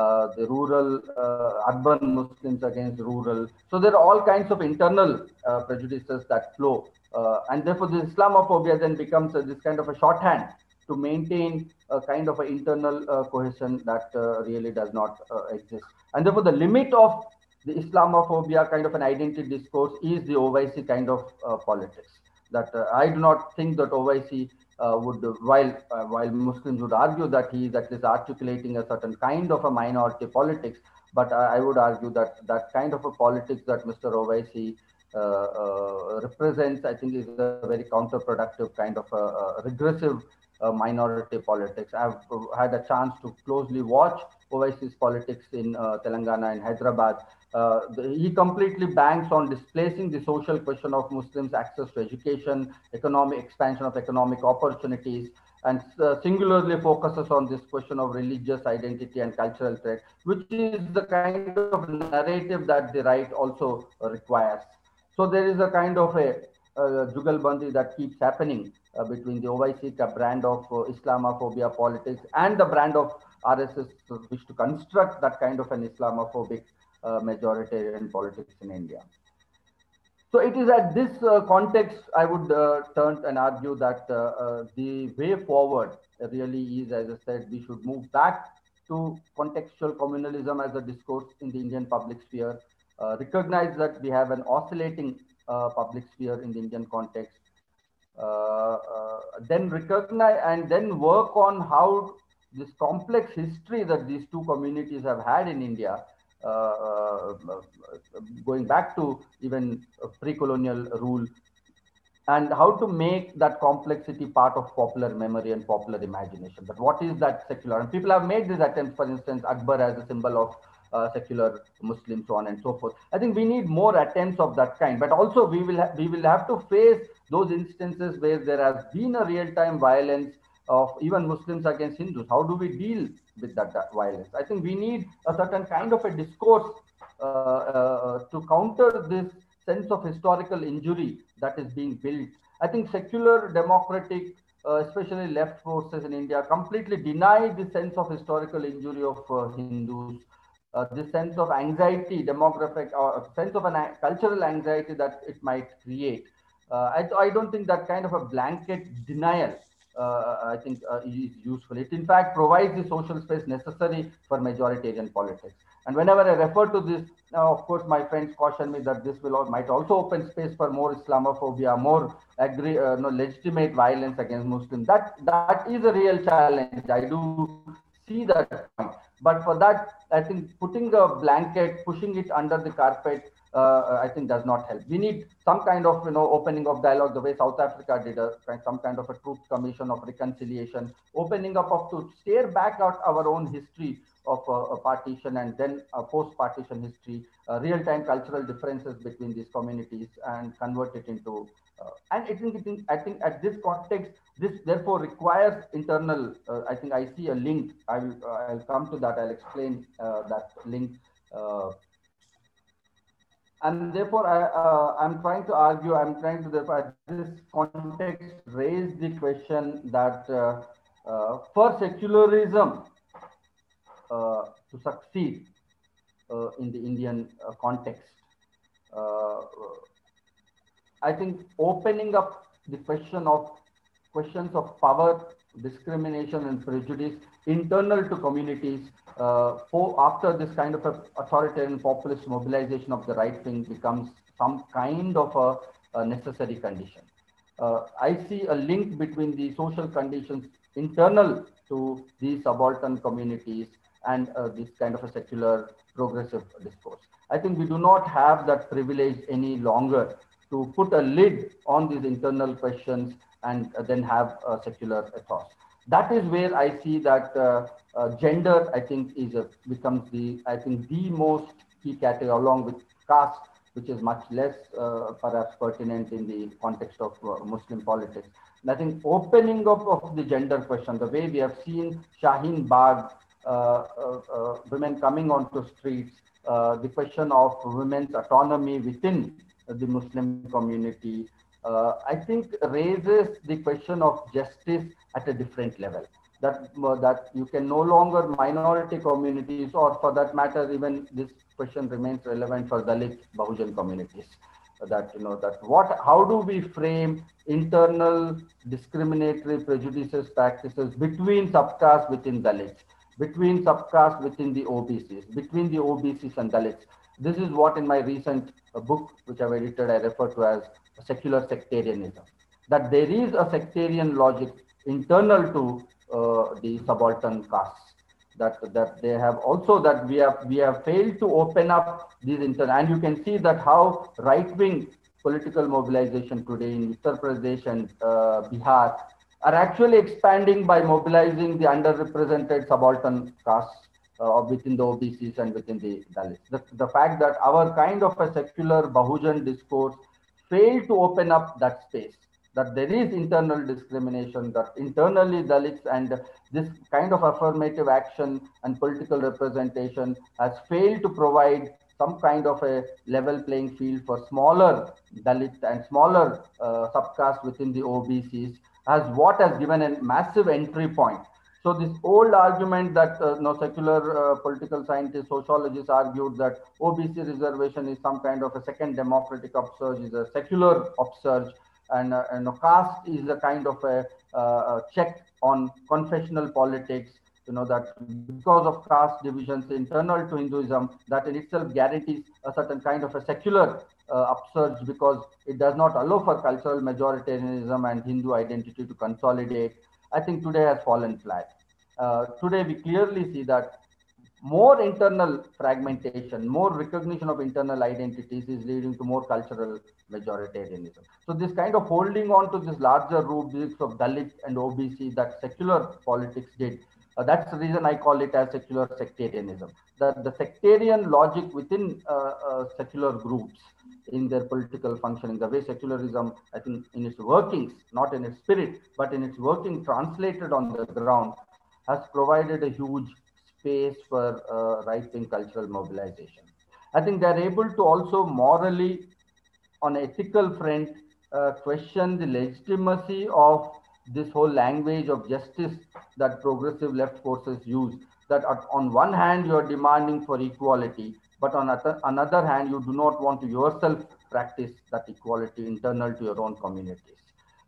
uh, the rural, uh, urban Muslims against rural. So there are all kinds of internal uh, prejudices that flow. Uh, and therefore, the Islamophobia then becomes uh, this kind of a shorthand to maintain a kind of an internal uh, cohesion that uh, really does not uh, exist. And therefore, the limit of the Islamophobia kind of an identity discourse is the O I C kind of uh, politics. That uh, I do not think that O I C uh, would, while uh, while Muslims would argue that he is at least articulating a certain kind of a minority politics, but I, I would argue that that kind of a politics that Mister O I C uh, uh, represents, I think, is a very counterproductive kind of a, a regressive uh, minority politics. I've had a chance to closely watch O I C's politics in uh, Telangana and Hyderabad. Uh, the, he completely banks on displacing the social question of Muslims' access to education, economic expansion of economic opportunities, and uh, singularly focuses on this question of religious identity and cultural threat, which is the kind of narrative that the right also requires. So there is a kind of a uh, jugalbandi that keeps happening uh, between the O I C brand of uh, Islamophobia politics and the brand of R S S, which to construct that kind of an Islamophobic Uh, majoritarian politics in India. So it is at this uh, context I would uh, turn and argue that uh, uh, the way forward really is, as I said, we should move back to contextual communalism as a discourse in the Indian public sphere, uh, recognize that we have an oscillating uh, public sphere in the Indian context, uh, uh, then recognize and then work on how this complex history that these two communities have had in India, Uh, uh, going back to even uh, pre-colonial rule, and how to make that complexity part of popular memory and popular imagination. But what is that secular? And people have made these attempts, for instance, Akbar as a symbol of uh, secular Muslim, so on and so forth. I think we need more attempts of that kind, but also we will, we will have to face those instances where there has been a real-time violence of even Muslims against Hindus. How do we deal with that, that violence? I think we need a certain kind of a discourse uh, uh, to counter this sense of historical injury that is being built. I think secular, democratic, uh, especially left forces in India completely deny the sense of historical injury of uh, Hindus, uh, this sense of anxiety, demographic, or sense of an a cultural anxiety that it might create. Uh, I, I don't think that kind of a blanket denial Uh, I think uh, is useful. It in fact provides the social space necessary for majoritarian politics. And whenever I refer to this, now of course my friends caution me that this will all, might also open space for more Islamophobia, more agree, uh, no, legitimate violence against Muslims. That that is a real challenge. I do see that point. But for that, I think putting a blanket, pushing it under the carpet, Uh, I think does not help. We need some kind of, you know, opening of dialogue the way South Africa did, a, some kind of a truth commission of reconciliation, opening up of to stare back at our own history of uh, a partition and then a post-partition history, uh, real-time cultural differences between these communities, and convert it into. Uh, and I think, I think at this context, this therefore requires internal. Uh, I think I see a link. I will. I'll come to that. I'll explain uh, that link. Uh, And therefore, I, uh, I'm trying to argue, I'm trying to, therefore, at this context, raise the question that uh, uh, for secularism uh, to succeed uh, in the Indian uh, context, uh, I think opening up the question of questions of power, discrimination and prejudice internal to communities uh, for after this kind of a authoritarian populist mobilization of the right wing becomes some kind of a, a necessary condition. Uh, I see a link between the social conditions internal to these subaltern communities and uh, this kind of a secular progressive discourse. I think we do not have that privilege any longer to put a lid on these internal questions and then have a secular ethos. That is where I see that uh, uh, gender, I think, is a, becomes the, I think, the most key category, along with caste, which is much less uh, perhaps pertinent in the context of uh, Muslim politics. And I think opening up of the gender question, the way we have seen Shaheen Bagh, uh, uh, uh, women coming onto streets, uh, the question of women's autonomy within the Muslim community, Uh, I think raises the question of justice at a different level. That, uh, that you can no longer minority communities, or for that matter, even this question remains relevant for Dalit Bahujan communities. That, you know, that what, how do we frame internal discriminatory prejudices, practices between subcastes within Dalits, between subcastes within the O B Cs, between the O B Cs and Dalits. This is what in my recent uh, book, which I've edited, I refer to as secular sectarianism. That there is a sectarian logic internal to uh, the subaltern castes. That that they have also that we have we have failed to open up these internal. And you can see that how right-wing political mobilization today in Uttar Pradesh and uh, Bihar are actually expanding by mobilizing the underrepresented subaltern castes. Uh, within the O B Cs and within the Dalits. The, the fact that our kind of a secular Bahujan discourse failed to open up that space, that there is internal discrimination, that internally Dalits and this kind of affirmative action and political representation has failed to provide some kind of a level playing field for smaller Dalits and smaller uh, subcastes within the O B Cs as what has given a massive entry point. So this old argument that uh, no secular uh, political scientists, sociologists argued that O B C reservation is some kind of a second democratic upsurge, is a secular upsurge, and, uh, and caste is a kind of a, uh, a check on confessional politics. You know, that because of caste divisions internal to Hinduism, that in itself guarantees a certain kind of a secular uh, upsurge because it does not allow for cultural majoritarianism and Hindu identity to consolidate. I think today has fallen flat. Uh, today we clearly see that more internal fragmentation, more recognition of internal identities is leading to more cultural majoritarianism. So this kind of holding on to this larger rubrics of Dalit and O B C that secular politics did, uh, that's the reason I call it as secular sectarianism. The, the sectarian logic within uh, uh, secular groups in their political functioning, the way secularism, I think in its workings, not in its spirit, but in its working translated on the ground, has provided a huge space for uh, right-wing cultural mobilization. I think they're able to also morally, on ethical front, uh, question the legitimacy of this whole language of justice that progressive left forces use. That at, on one hand, you're demanding for equality, but on other, another hand, you do not want to yourself practice that equality internal to your own communities.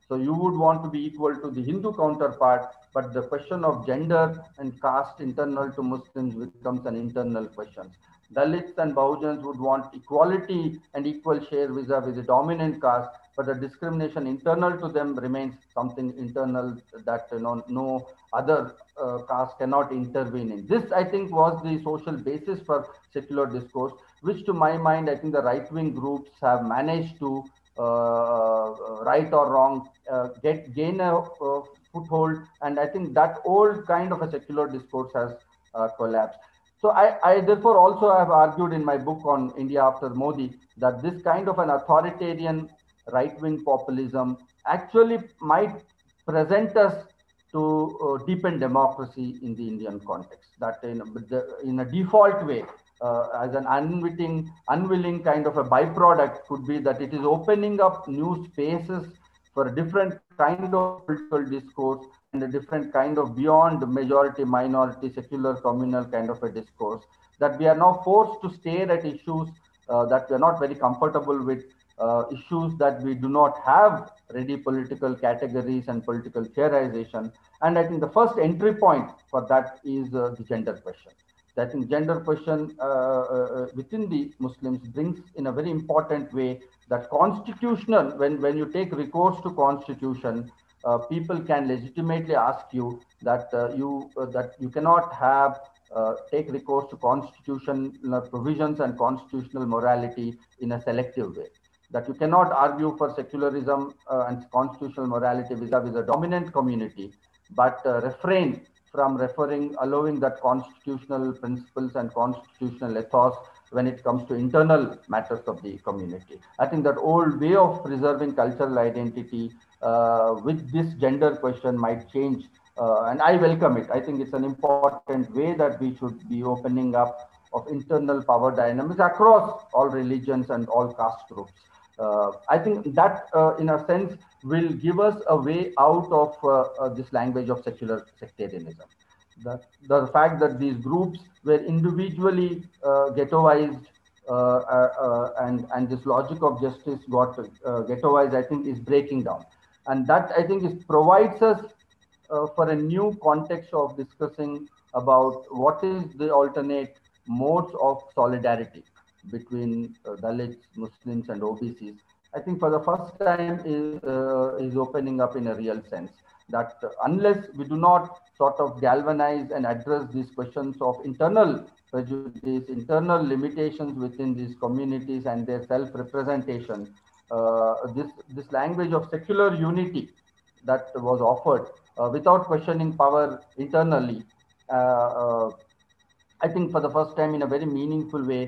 So you would want to be equal to the Hindu counterpart, but the question of gender and caste internal to Muslims becomes an internal question. Dalits and Bahujans would want equality and equal share vis-a-vis the dominant caste, but the discrimination internal to them remains something internal that you know, no other uh, caste cannot intervene in. This, I think, was the social basis for secular discourse, which to my mind, I think the right-wing groups have managed to Uh, right or wrong, uh, get gain a uh, foothold, and I think that old kind of a secular discourse has uh, collapsed. So I, I therefore also have argued in my book on India after Modi that this kind of an authoritarian right-wing populism actually might present us to uh, deepen democracy in the Indian context. That in a, in a default way, Uh, as an unwitting, unwilling kind of a byproduct could be that it is opening up new spaces for a different kind of political discourse and a different kind of beyond majority, minority, secular, communal kind of a discourse, that we are now forced to stare at issues uh, that we are not very comfortable with, uh, issues that we do not have ready political categories and political theorization. And I think the first entry point for that is uh, the gender question. I think gender question uh, uh, within the Muslims brings in a very important way that constitutional, when, when you take recourse to constitution, uh, people can legitimately ask you that uh, you uh, that you cannot have uh, take recourse to constitutional provisions and constitutional morality in a selective way. That you cannot argue for secularism uh, and constitutional morality vis-a-vis the dominant community, but uh, refrain from referring, allowing that constitutional principles and constitutional ethos when it comes to internal matters of the community. I think that old way of preserving cultural identity uh, with this gender question might change, uh, and I welcome it. I think it's an important way that we should be opening up of internal power dynamics across all religions and all caste groups. Uh, I think that, uh, in a sense, will give us a way out of uh, uh, this language of secular sectarianism. The, the fact that these groups were individually uh, ghettoized uh, uh, uh, and, and this logic of justice got uh, ghettoized, I think, is breaking down. And that, I think, is, provides us uh, for a new context of discussing about what is the alternate modes of solidarity between uh, Dalits, Muslims, and O B Cs, I think for the first time is, uh, is opening up in a real sense. That uh, unless we do not sort of galvanize and address these questions of internal prejudice, internal limitations within these communities and their self-representation, uh, this, this language of secular unity that was offered uh, without questioning power internally, uh, uh, I think for the first time in a very meaningful way,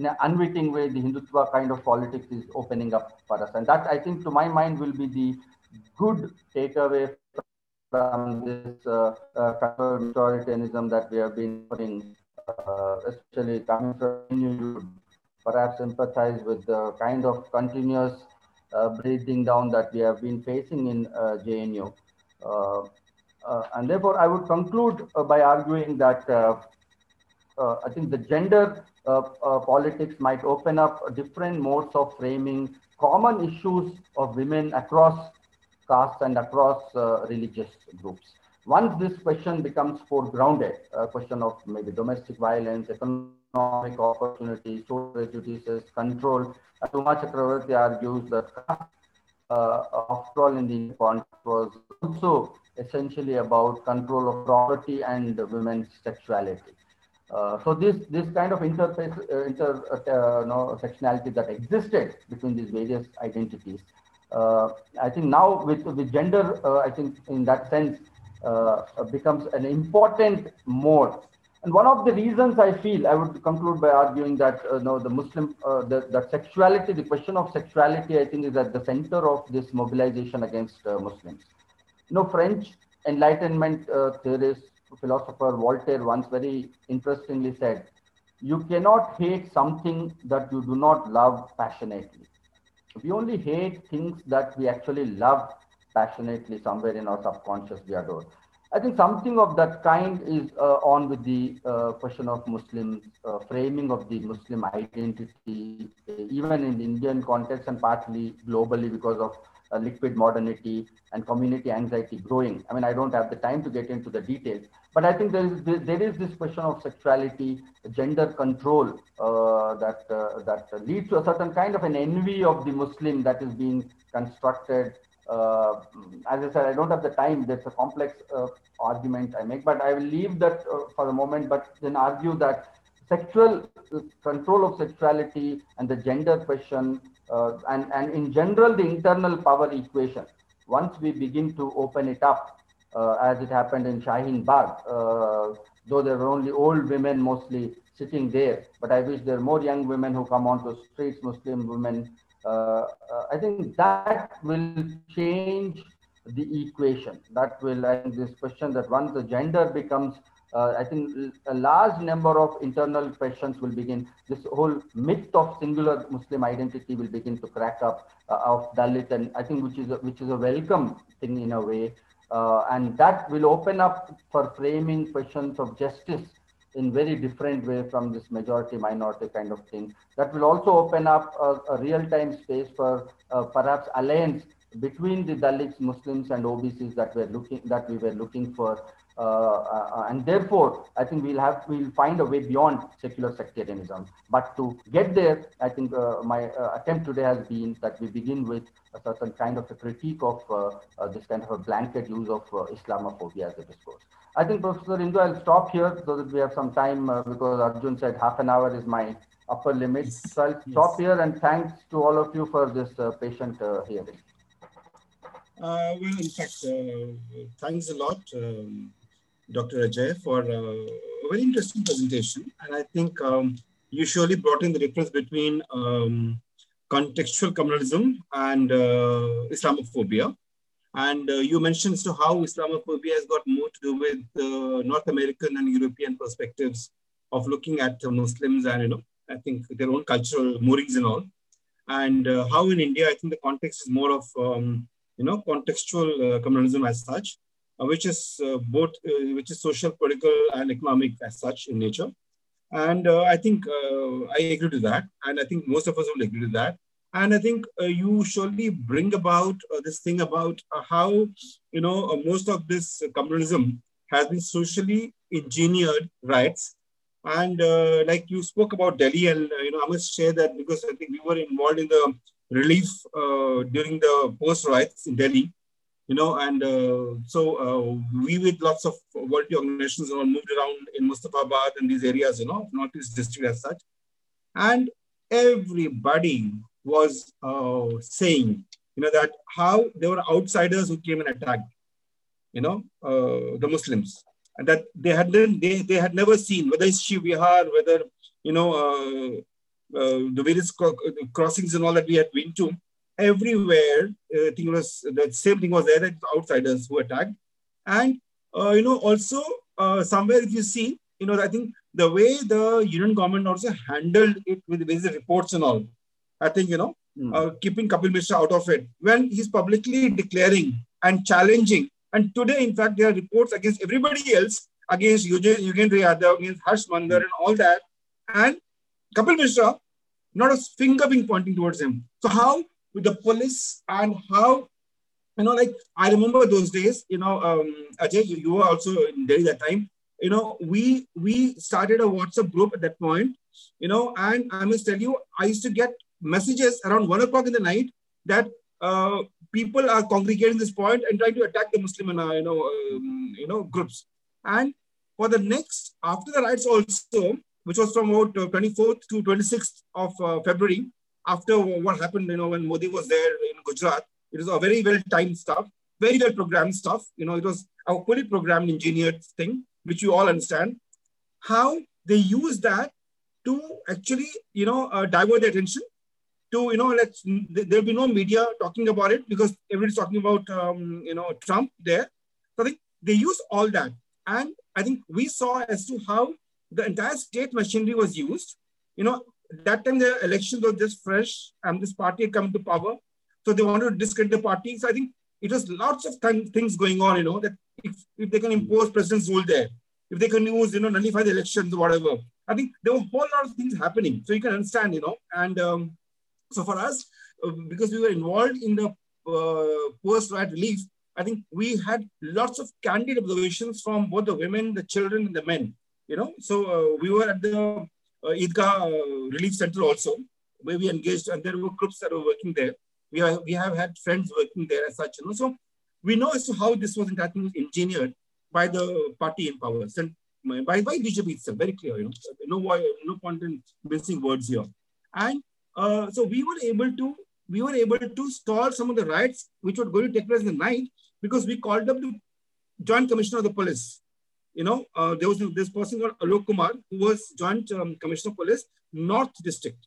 in an unwitting way, the Hindutva kind of politics is opening up for us. And that, I think, to my mind, will be the good takeaway from this uh, uh, authoritarianism that we have been putting, uh, especially coming from you, perhaps empathize with the kind of continuous uh, breathing down that we have been facing in uh, J N U. Uh, uh, and therefore, I would conclude uh, by arguing that uh, Uh, I think the gender uh, uh, politics might open up different modes of framing common issues of women across castes and across uh, religious groups. Once this question becomes foregrounded, a uh, question of maybe domestic violence, economic opportunities, social prejudices, control, too much Chakravarti argues that caste, uh, after all, in the context was also essentially about control of property and women's sexuality. Uh, so this this kind of inter uh, inter uh, no, sectionality that existed between these various identities, uh, I think now with with gender, uh, I think in that sense uh, becomes an important mode. And one of the reasons I feel I would conclude by arguing that uh, no, the Muslim uh, the, the sexuality, the question of sexuality, I think is at the center of this mobilization against uh, Muslims. You know, French Enlightenment uh, theorist, philosopher Voltaire once very interestingly said, you cannot hate something that you do not love passionately. We only hate things that we actually love passionately somewhere in our subconscious we adore. I think something of that kind is uh, on with the uh, question of Muslim uh, framing of the Muslim identity, even in the Indian context and partly globally because of Uh, liquid modernity and community anxiety growing. I mean, I don't have the time to get into the details, but I think there is this, there is this question of sexuality, gender control uh, that uh, that leads to a certain kind of an envy of the Muslim that is being constructed. Uh, as I said, I don't have the time. That's a complex uh, argument I make, but I will leave that uh, for a moment. But then argue that sexual uh, control of sexuality and the gender question. Uh, and, and in general, the internal power equation, once we begin to open it up, uh, as it happened in Shaheen Bagh, uh, though there were only old women mostly sitting there, but I wish there were more young women who come onto streets, Muslim women. Uh, uh, I think that will change the equation. That will, I think, this question that once the gender becomes Uh, I think a large number of internal questions will begin. This whole myth of singular Muslim identity will begin to crack up uh, of Dalit, and I think which is a, which is a welcome thing in a way, uh, and that will open up for framing questions of justice in very different way from this majority minority kind of thing. That will also open up a, a real time space for uh, perhaps alliance between the Dalits, Muslims, and O B Cs that we're looking that we were looking for. Uh, uh, and therefore, I think we'll have we'll find a way beyond secular sectarianism. But to get there, I think uh, my uh, attempt today has been that we begin with a certain kind of a critique of uh, uh, this kind of a blanket use of uh, Islamophobia as a discourse. I think, Professor Indu, I'll stop here so that we have some time uh, because Arjun said half an hour is my upper limit. So I'll stop yes. here, and thanks to all of you for this uh, patient uh, hearing. Uh, well, in fact, uh, thanks a lot. Um... Doctor Ajay, for a very interesting presentation. And I think um, you surely brought in the difference between um, contextual communalism and uh, Islamophobia. And uh, you mentioned as to how Islamophobia has got more to do with uh, North American and European perspectives of looking at uh, Muslims and, you know, I think their own cultural moorings and all. And uh, how in India, I think the context is more of, um, you know, contextual uh, communalism as such. Uh, which is uh, both, uh, which is social, political, and economic as such in nature. And uh, I think uh, I agree to that. And I think most of us will agree to that. And I think uh, you surely bring about uh, this thing about uh, how, you know, uh, most of this uh, communalism has been socially engineered rights. And uh, like you spoke about Delhi, and, uh, you know, I must share that because I think we were involved in the relief uh, during the post-riots in Delhi. You know, and uh, so uh, we with lots of volunteer organizations all moved around in Mustafabad and these areas, you know, Northeast district as such. And everybody was uh, saying, you know, that how there were outsiders who came and attacked, you know, uh, the Muslims. And that they had, they, they had never seen, whether it's Shiv Vihar, whether, you know, uh, uh, the various crossings and all that we had been to. Everywhere, uh, thing was the same thing was there that outsiders who attacked, and uh, you know also uh, somewhere if you see, you know I think the way the union government also handled it with various reports and all, I think you know mm. uh, keeping Kapil Mishra out of it when he's publicly declaring and challenging, and today in fact there are reports against everybody else, against Yugandhar Yadav, against Harsh Mandar mm. and all that, and Kapil Mishra, not a finger being pointing towards him. So how? With the police and how, you know, like I remember those days, you know, um, Ajay, you, you were also in Delhi that time, you know, we we started a WhatsApp group at that point, you know, and I must tell you, I used to get messages around one o'clock in the night that uh, people are congregating this point and trying to attack the Muslim, and, uh, you know, um, you know, groups. And For the next, after the riots also, which was from about twenty-fourth to twenty-sixth of uh, February, after what happened, you know, when Modi was there in Gujarat, it was a very well-timed stuff, very well-programmed stuff. You know, it was a fully programmed, engineered thing, which you all understand. How they use that to actually, you know, uh, divert the attention to, you know, let's, there'll be no media talking about it because everybody's talking about, um, you know, Trump there. So I think they use all that. And I think we saw as to how the entire state machinery was used. You know, that time the elections were just fresh and this party had come to power. So they wanted to discredit the party. So I think it was lots of th- things going on, you know, that if, if they can impose president's rule there, if they can use, you know, nullify the elections or whatever. I think there were a whole lot of things happening. So you can understand, you know, and um, so for us, uh, because we were involved in the uh, post-riot relief, I think we had lots of candid observations from both the women, the children, and the men, you know. So uh, we were at the uh, Idgah uh, Relief Center also, where we engaged, and there were groups that were working there. We, are, we have had friends working there as such, you know. So we know as to how this was engineered by the party in power, and by, by B J P itself, very clear, you know. No, no point in missing words here. And uh, so we were able to, we were able to stall some of the riots which were going to take place in the night, because we called up the Joint Commissioner of the Police. You know, uh, there was this person called Alok Kumar, who was Joint um, Commissioner of Police, North District.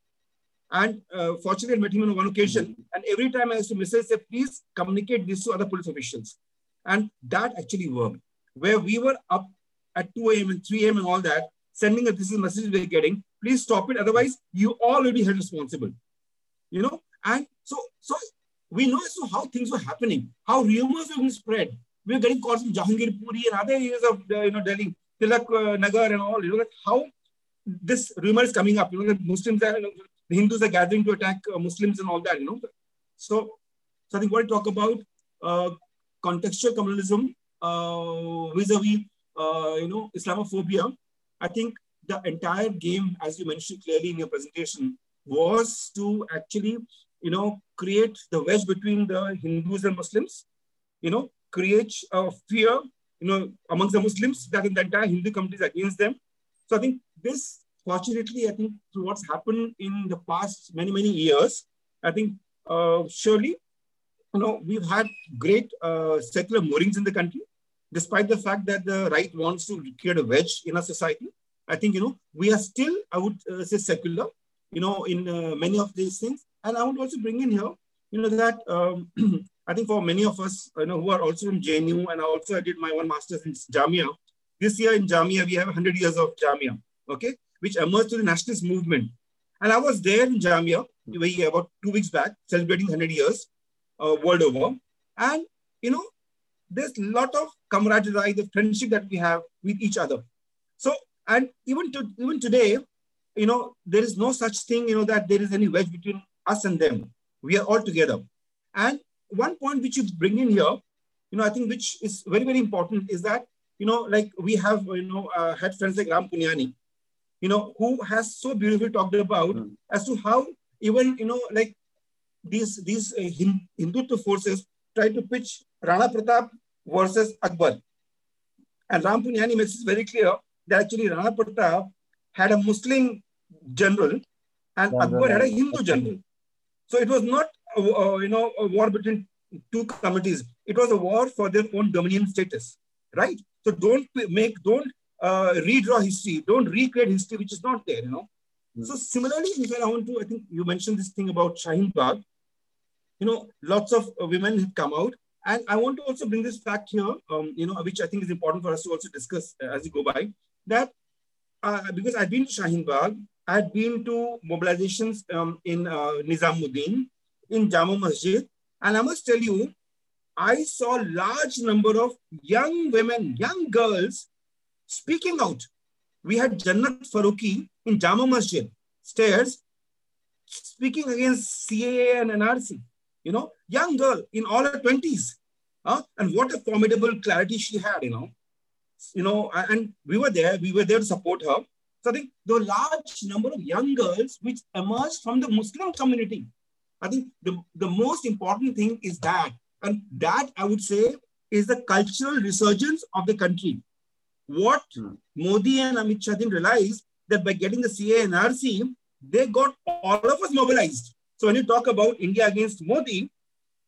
And uh, fortunately, I met him on one occasion. And every time I used to message, say, please communicate this to other police officials. And that actually worked, where we were up at two a.m. and three a.m. and all that, sending a this is message we're getting, please stop it. Otherwise, you all will be held responsible. You know, and so, so, we know so how things were happening, how rumors were being spread. We were getting calls from Jahangir Puri and other areas of uh, you know Delhi, Tilak uh, Nagar and all. You know like how this rumor is coming up. You know that Muslims are, you know, the Hindus are gathering to attack uh, Muslims and all that. You know, so so I think what I talk about uh, contextual communalism uh, vis-a-vis uh, you know Islamophobia. I think the entire game, as you mentioned clearly in your presentation, was to actually, you know, create the wedge between the Hindus and Muslims, you know, create a fear, you know, amongst the Muslims that in the entire Hindu community is against them. So I think this, fortunately, I think through what's happened in the past many, many years, I think uh, surely, you know, we've had great uh, secular moorings in the country, despite the fact that the right wants to create a wedge in our society. I think, you know, we are still, I would uh, say secular, you know, in uh, many of these things. And I would also bring in here, you know, that um, I think for many of us, you know, who are also from J N U, and also I did my one master's in Jamia. This year in Jamia, we have one hundred years of Jamia, okay, which emerged through the nationalist movement. And I was there in Jamia about two weeks back, celebrating one hundred years uh, world over. And, you know, there's a lot of camaraderie, the friendship that we have with each other. So, and even to, even today, you know, there is no such thing, you know, that there is any wedge between us and them. We are all together. And one point which you bring in here, you know, I think which is very, very important is that, you know, like we have, you know, uh, had friends like Ram Punyani, you know, who has so beautifully talked about mm. as to how even, you know, like these, these uh, Hin- Hindutva forces try to pitch Rana Pratap versus Akbar. And Ram Punyani makes it very clear that actually Rana Pratap had a Muslim general and yeah, Akbar yeah. had a Hindu general. So it was not, uh, you know, a war between two communities. It was a war for their own dominion status, right? So don't make, don't uh, redraw history. Don't recreate history, which is not there, you know? Mm. So similarly, I want to, I think you mentioned this thing about Shaheen Bagh. You know, lots of women have come out. And I want to also bring this fact here, um, you know, which I think is important for us to also discuss as we go by, that uh, because I've been to Shaheen Bagh, I had been to mobilizations um, in uh, Nizamuddin, in Jama Masjid. And I must tell you, I saw a large number of young women, young girls speaking out. We had Jannat Farooqi in Jama Masjid stairs speaking against C A A and N R C. You know, young girl in all her twenties. Huh? And what a formidable clarity she had, you know. You know, and we were there, we were there to support her. So I think the large number of young girls which emerged from the Muslim community. I think the, the most important thing is that. And that I would say is the cultural resurgence of the country. What hmm. Modi and Amit Shah didn't realize that by getting the C A A and N R C, they got all of us mobilized. So when you talk about India against Modi,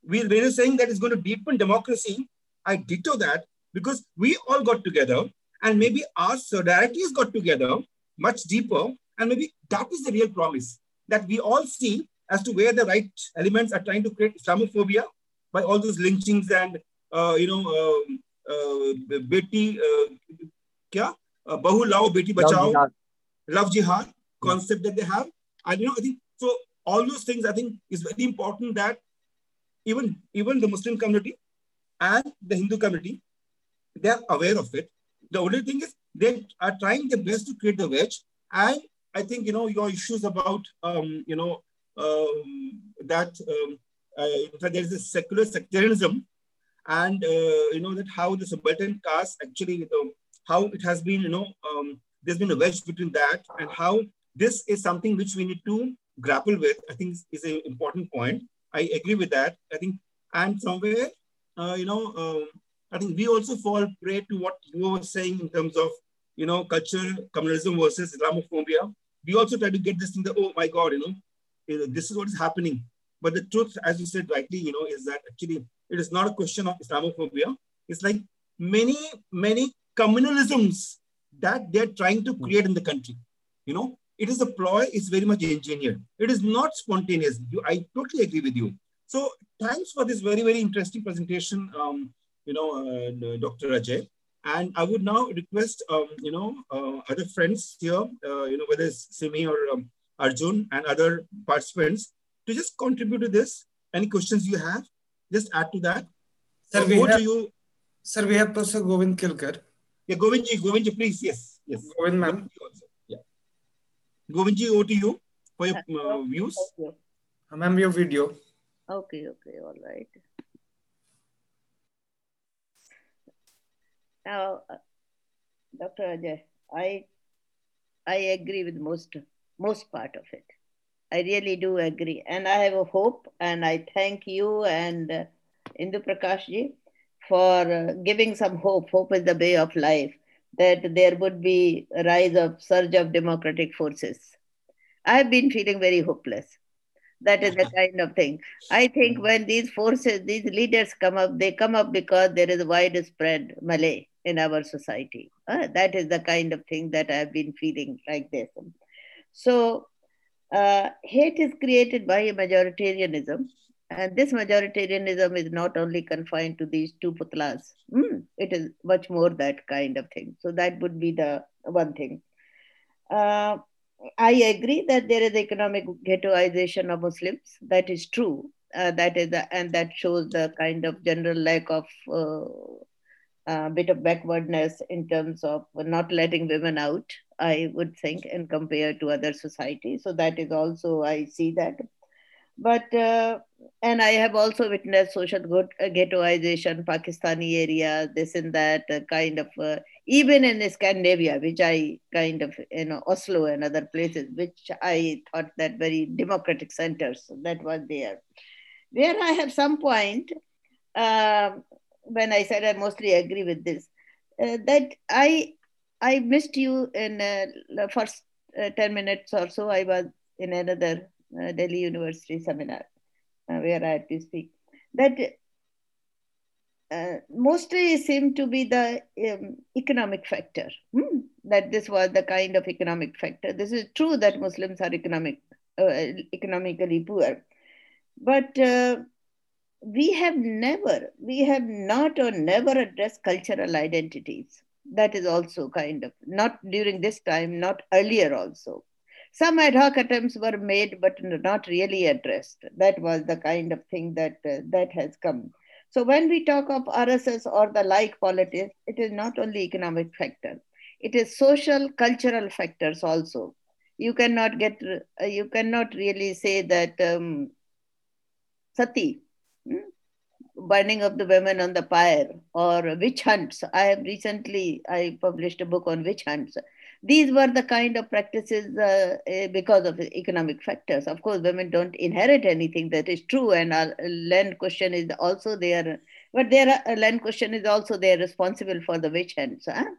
we, when you're saying that it's going to deepen democracy, I ditto that, because we all got together and maybe our solidarities got together much deeper. And maybe that is the real promise that we all see as to where the right elements are trying to create Islamophobia by all those lynchings and, uh, you know, um, uh, beti, uh, kya? Uh, bahu lao, beti bachao, love, love jihad concept that they have. And, you know, I think, so all those things, I think is very important that even, even the Muslim community and the Hindu community, they are aware of it. The only thing is they are trying their best to create the wedge. And I think, you know, your issues about, um, you know, um, that um, uh, there's a secular sectarianism and, uh, you know, that how the subaltern caste actually, you know, how it has been, you know, um, there's been a wedge between that and how this is something which we need to grapple with, I think is an important point. I agree with that. I think, and somewhere, uh, you know, um, I think we also fall prey to what you were saying in terms of, you know, culture, communalism versus Islamophobia. We also try to get this thing that, oh my God, you know, this is what is happening. But the truth, as you said rightly, you know, is that actually it is not a question of Islamophobia. It's like many, many communalisms that they're trying to create in the country. You know, it is a ploy, it's very much engineered. It is not spontaneous. You, I totally agree with you. So thanks for this very, very interesting presentation. Um, you know, uh, Doctor Ajay. And I would now request, um, you know, uh, other friends here, uh, you know, whether it's Simi or um, Arjun and other participants to just contribute to this. Any questions you have, just add to that. Sir, so we, have, to you. Sir we have Professor Govind Kelkar. Yeah, Govindji, Govindji, please. Yes, yes. Govind, ma'am. Yeah. Govindji, over to you for your uh, views. Okay. Uh, ma'am, your video. Okay, okay, all right. Now, Doctor Ajay, I I agree with most most part of it. I really do agree. And I have a hope, and I thank you and uh, Indu Prakashji for uh, giving some hope. Hope is the way of life, that there would be a rise of surge of democratic forces. I have been feeling very hopeless. That is the kind of thing. I think when these forces, these leaders come up, they come up because there is a widespread malaise in our society. Uh, that is the kind of thing that I've been feeling like this. So uh, hate is created by majoritarianism. And this majoritarianism is not only confined to these two putlas. Mm, it is much more that kind of thing. So that would be the one thing. Uh, I agree that there is economic ghettoization of Muslims. That is true. Uh, that is, the, and that shows the kind of general lack of uh, uh, bit of backwardness in terms of not letting women out, I would think, and compared to other societies. So that is also, I see that. But, uh, and I have also witnessed social ghettoization, Pakistani areas, this and that uh, kind of, uh, even in Scandinavia, which I kind of, you know, Oslo and other places, which I thought that very democratic centers that was there. Where I have some point, uh, when I said I mostly agree with this, uh, that I, I missed you in uh, the first uh, ten minutes or so. I was in another Uh, Delhi University seminar uh, where I had to speak. That uh, mostly seemed to be the um, economic factor, hmm? that this was the kind of economic factor. This is true that Muslims are economic, uh, economically poor, but uh, we have never, we have not or never addressed cultural identities. That is also kind of, not during this time, not earlier also. Some ad hoc attempts were made, but not really addressed. That was the kind of thing that uh, that has come. So when we talk of R S S or the like politics, it is not only economic factor. It is social, cultural factors also. You cannot get, uh, you cannot really say that um, sati, hmm? burning of the women on the pyre or witch hunts. I have recently, I published a book on witch hunts. These were the kind of practices uh, because of economic factors. Of course, women don't inherit anything, that is true, and our land question is also there, but their land question is also they are responsible for the witch hunts. Huh?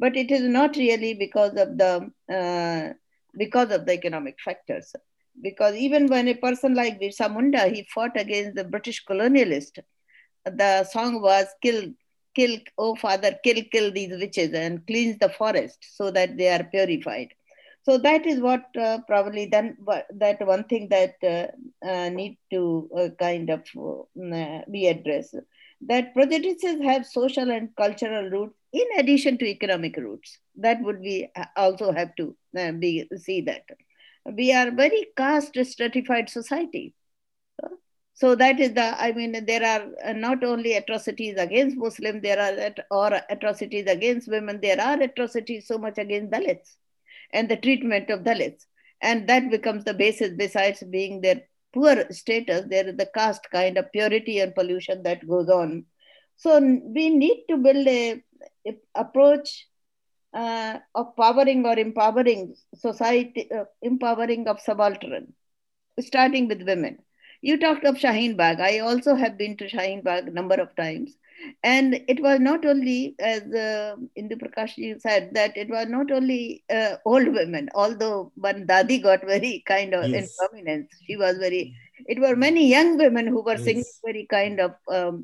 but it is not really because of the uh, because of the economic factors. Because even when a person like Birsa Munda, he fought against the British colonialist, the song was kill, kill, oh father, kill, kill these witches and cleanse the forest so that they are purified. So that is what uh, probably then that one thing that uh, uh, need to uh, kind of uh, be addressed. That prejudices have social and cultural roots in addition to economic roots. That would be also have to uh, be see that. We are very caste stratified society. So that is the, I mean, there are not only atrocities against Muslims, there are, at, or atrocities against women, there are atrocities so much against Dalits and the treatment of Dalits. And that becomes the basis, besides being their poor status, there is the caste kind of purity and pollution that goes on. So we need to build a, a approach Uh, of powering or empowering society, uh, empowering of subaltern, starting with women. You talked of Shaheen Bagh. I also have been to Shaheen Bagh a number of times. And it was not only, as uh, Indu Prakash ji said, that it was not only uh, old women, although one Dadi got very kind of yes. in prominence. She was very, it were many young women who were yes. singing very kind of um,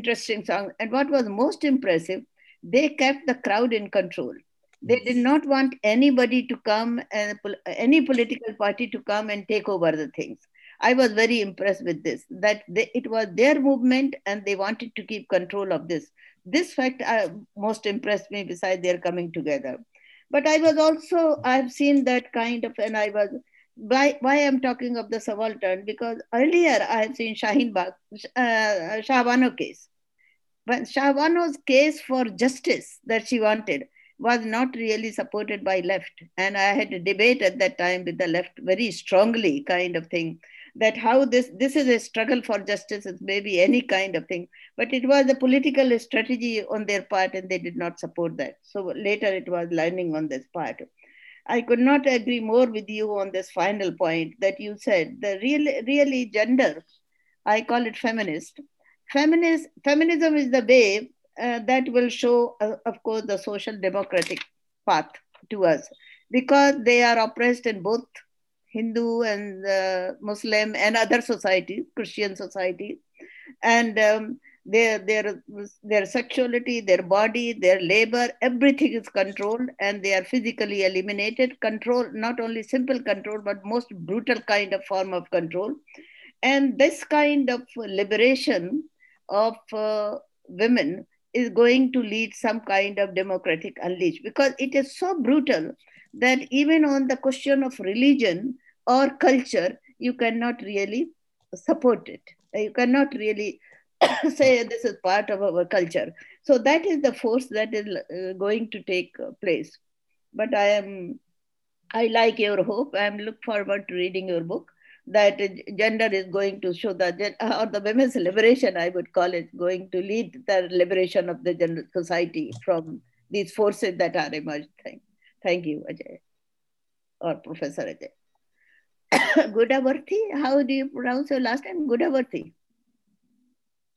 interesting songs. And what was most impressive, they kept the crowd in control. They did not want anybody to come, and any political party to come and take over the things. I was very impressed with this, that they, it was their movement and they wanted to keep control of this. This fact uh, most impressed me besides their coming together. But I was also, I've seen that kind of, and I was, why, why I'm talking of the subaltern, because earlier I have seen Shaheen Bagh, uh, Shahbano case. But Shahbano's case for justice that she wanted was not really supported by left. And I had a debate at that time with the left very strongly kind of thing, that how this, this is a struggle for justice, it's maybe any kind of thing. But it was a political strategy on their part and they did not support that. So later it was learning on this part. I could not agree more with you on this final point that you said, the real, really gender, I call it feminist, Feminist, feminism is the way uh, that will show, uh, of course, the social democratic path to us, because they are oppressed in both Hindu and uh, Muslim and other societies, Christian societies, and um, their, their, their sexuality, their body, their labor, everything is controlled and they are physically eliminated. Control, not only simple control, but most brutal kind of form of control. And this kind of liberation of uh, women is going to lead some kind of democratic unleash, because it is so brutal that even on the question of religion or culture, you cannot really support it. You cannot really say this is part of our culture. So that is the force that is uh, going to take place. But I am, I like your hope. I am look forward to reading your book. That gender is going to show that, or the women's liberation, I would call it, going to lead the liberation of the general society from these forces that are emerging. Thank you, Ajay, or Professor Ajay. Gudavarthy, how do you pronounce your last name? Gudavarthy.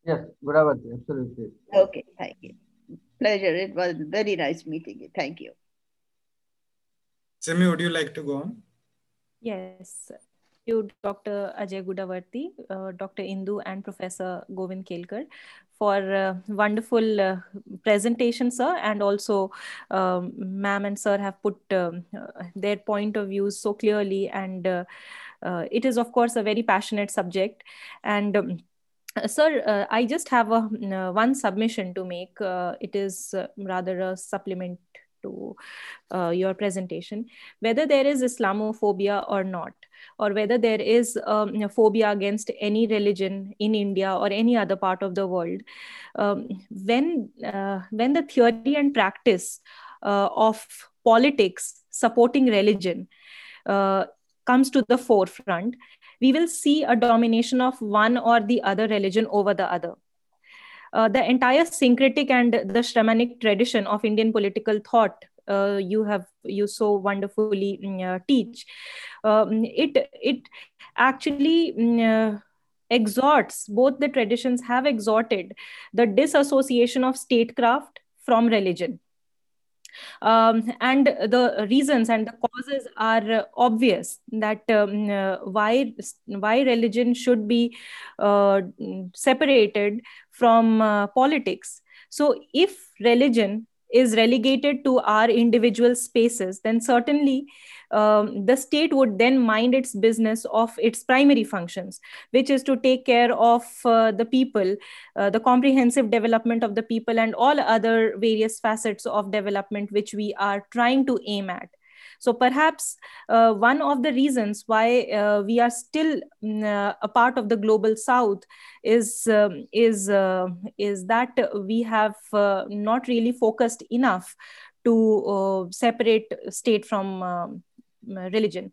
Yes, Gudavarthy, absolutely. Okay, thank you. Pleasure. It was very nice meeting you. Thank you. Simi, would you like to go on? Yes. You, Doctor Ajay Gudavarthy, uh, Doctor Indu and Professor Govind Kelkar for uh, wonderful uh, presentation, sir, and also um, ma'am and sir have put um, uh, their point of views so clearly, and uh, uh, it is of course a very passionate subject. And um, Uh, sir, uh, I just have a, uh, one submission to make. Uh, it is uh, rather a supplement to uh, your presentation. Whether there is Islamophobia or not, or whether there is um, a phobia against any religion in India or any other part of the world, um, when, uh, when the theory and practice uh, of politics supporting religion uh, comes to the forefront, we will see a domination of one or the other religion over the other. Uh, the entire syncretic and the Shramanic tradition of Indian political thought uh, you have you so wonderfully uh, teach, um, it, it actually uh, exhorts, both the traditions have exhorted the disassociation of statecraft from religion. Um, and the reasons and the causes are uh, obvious that um, uh, why, why religion should be uh, separated from uh, politics. So if religion is relegated to our individual spaces, then certainly um, the state would then mind its business of its primary functions, which is to take care of uh, the people, uh, the comprehensive development of the people, and all other various facets of development which we are trying to aim at. So perhaps uh, one of the reasons why uh, we are still uh, a part of the global South is um, is uh, is that we have uh, not really focused enough to uh, separate state from uh, religion.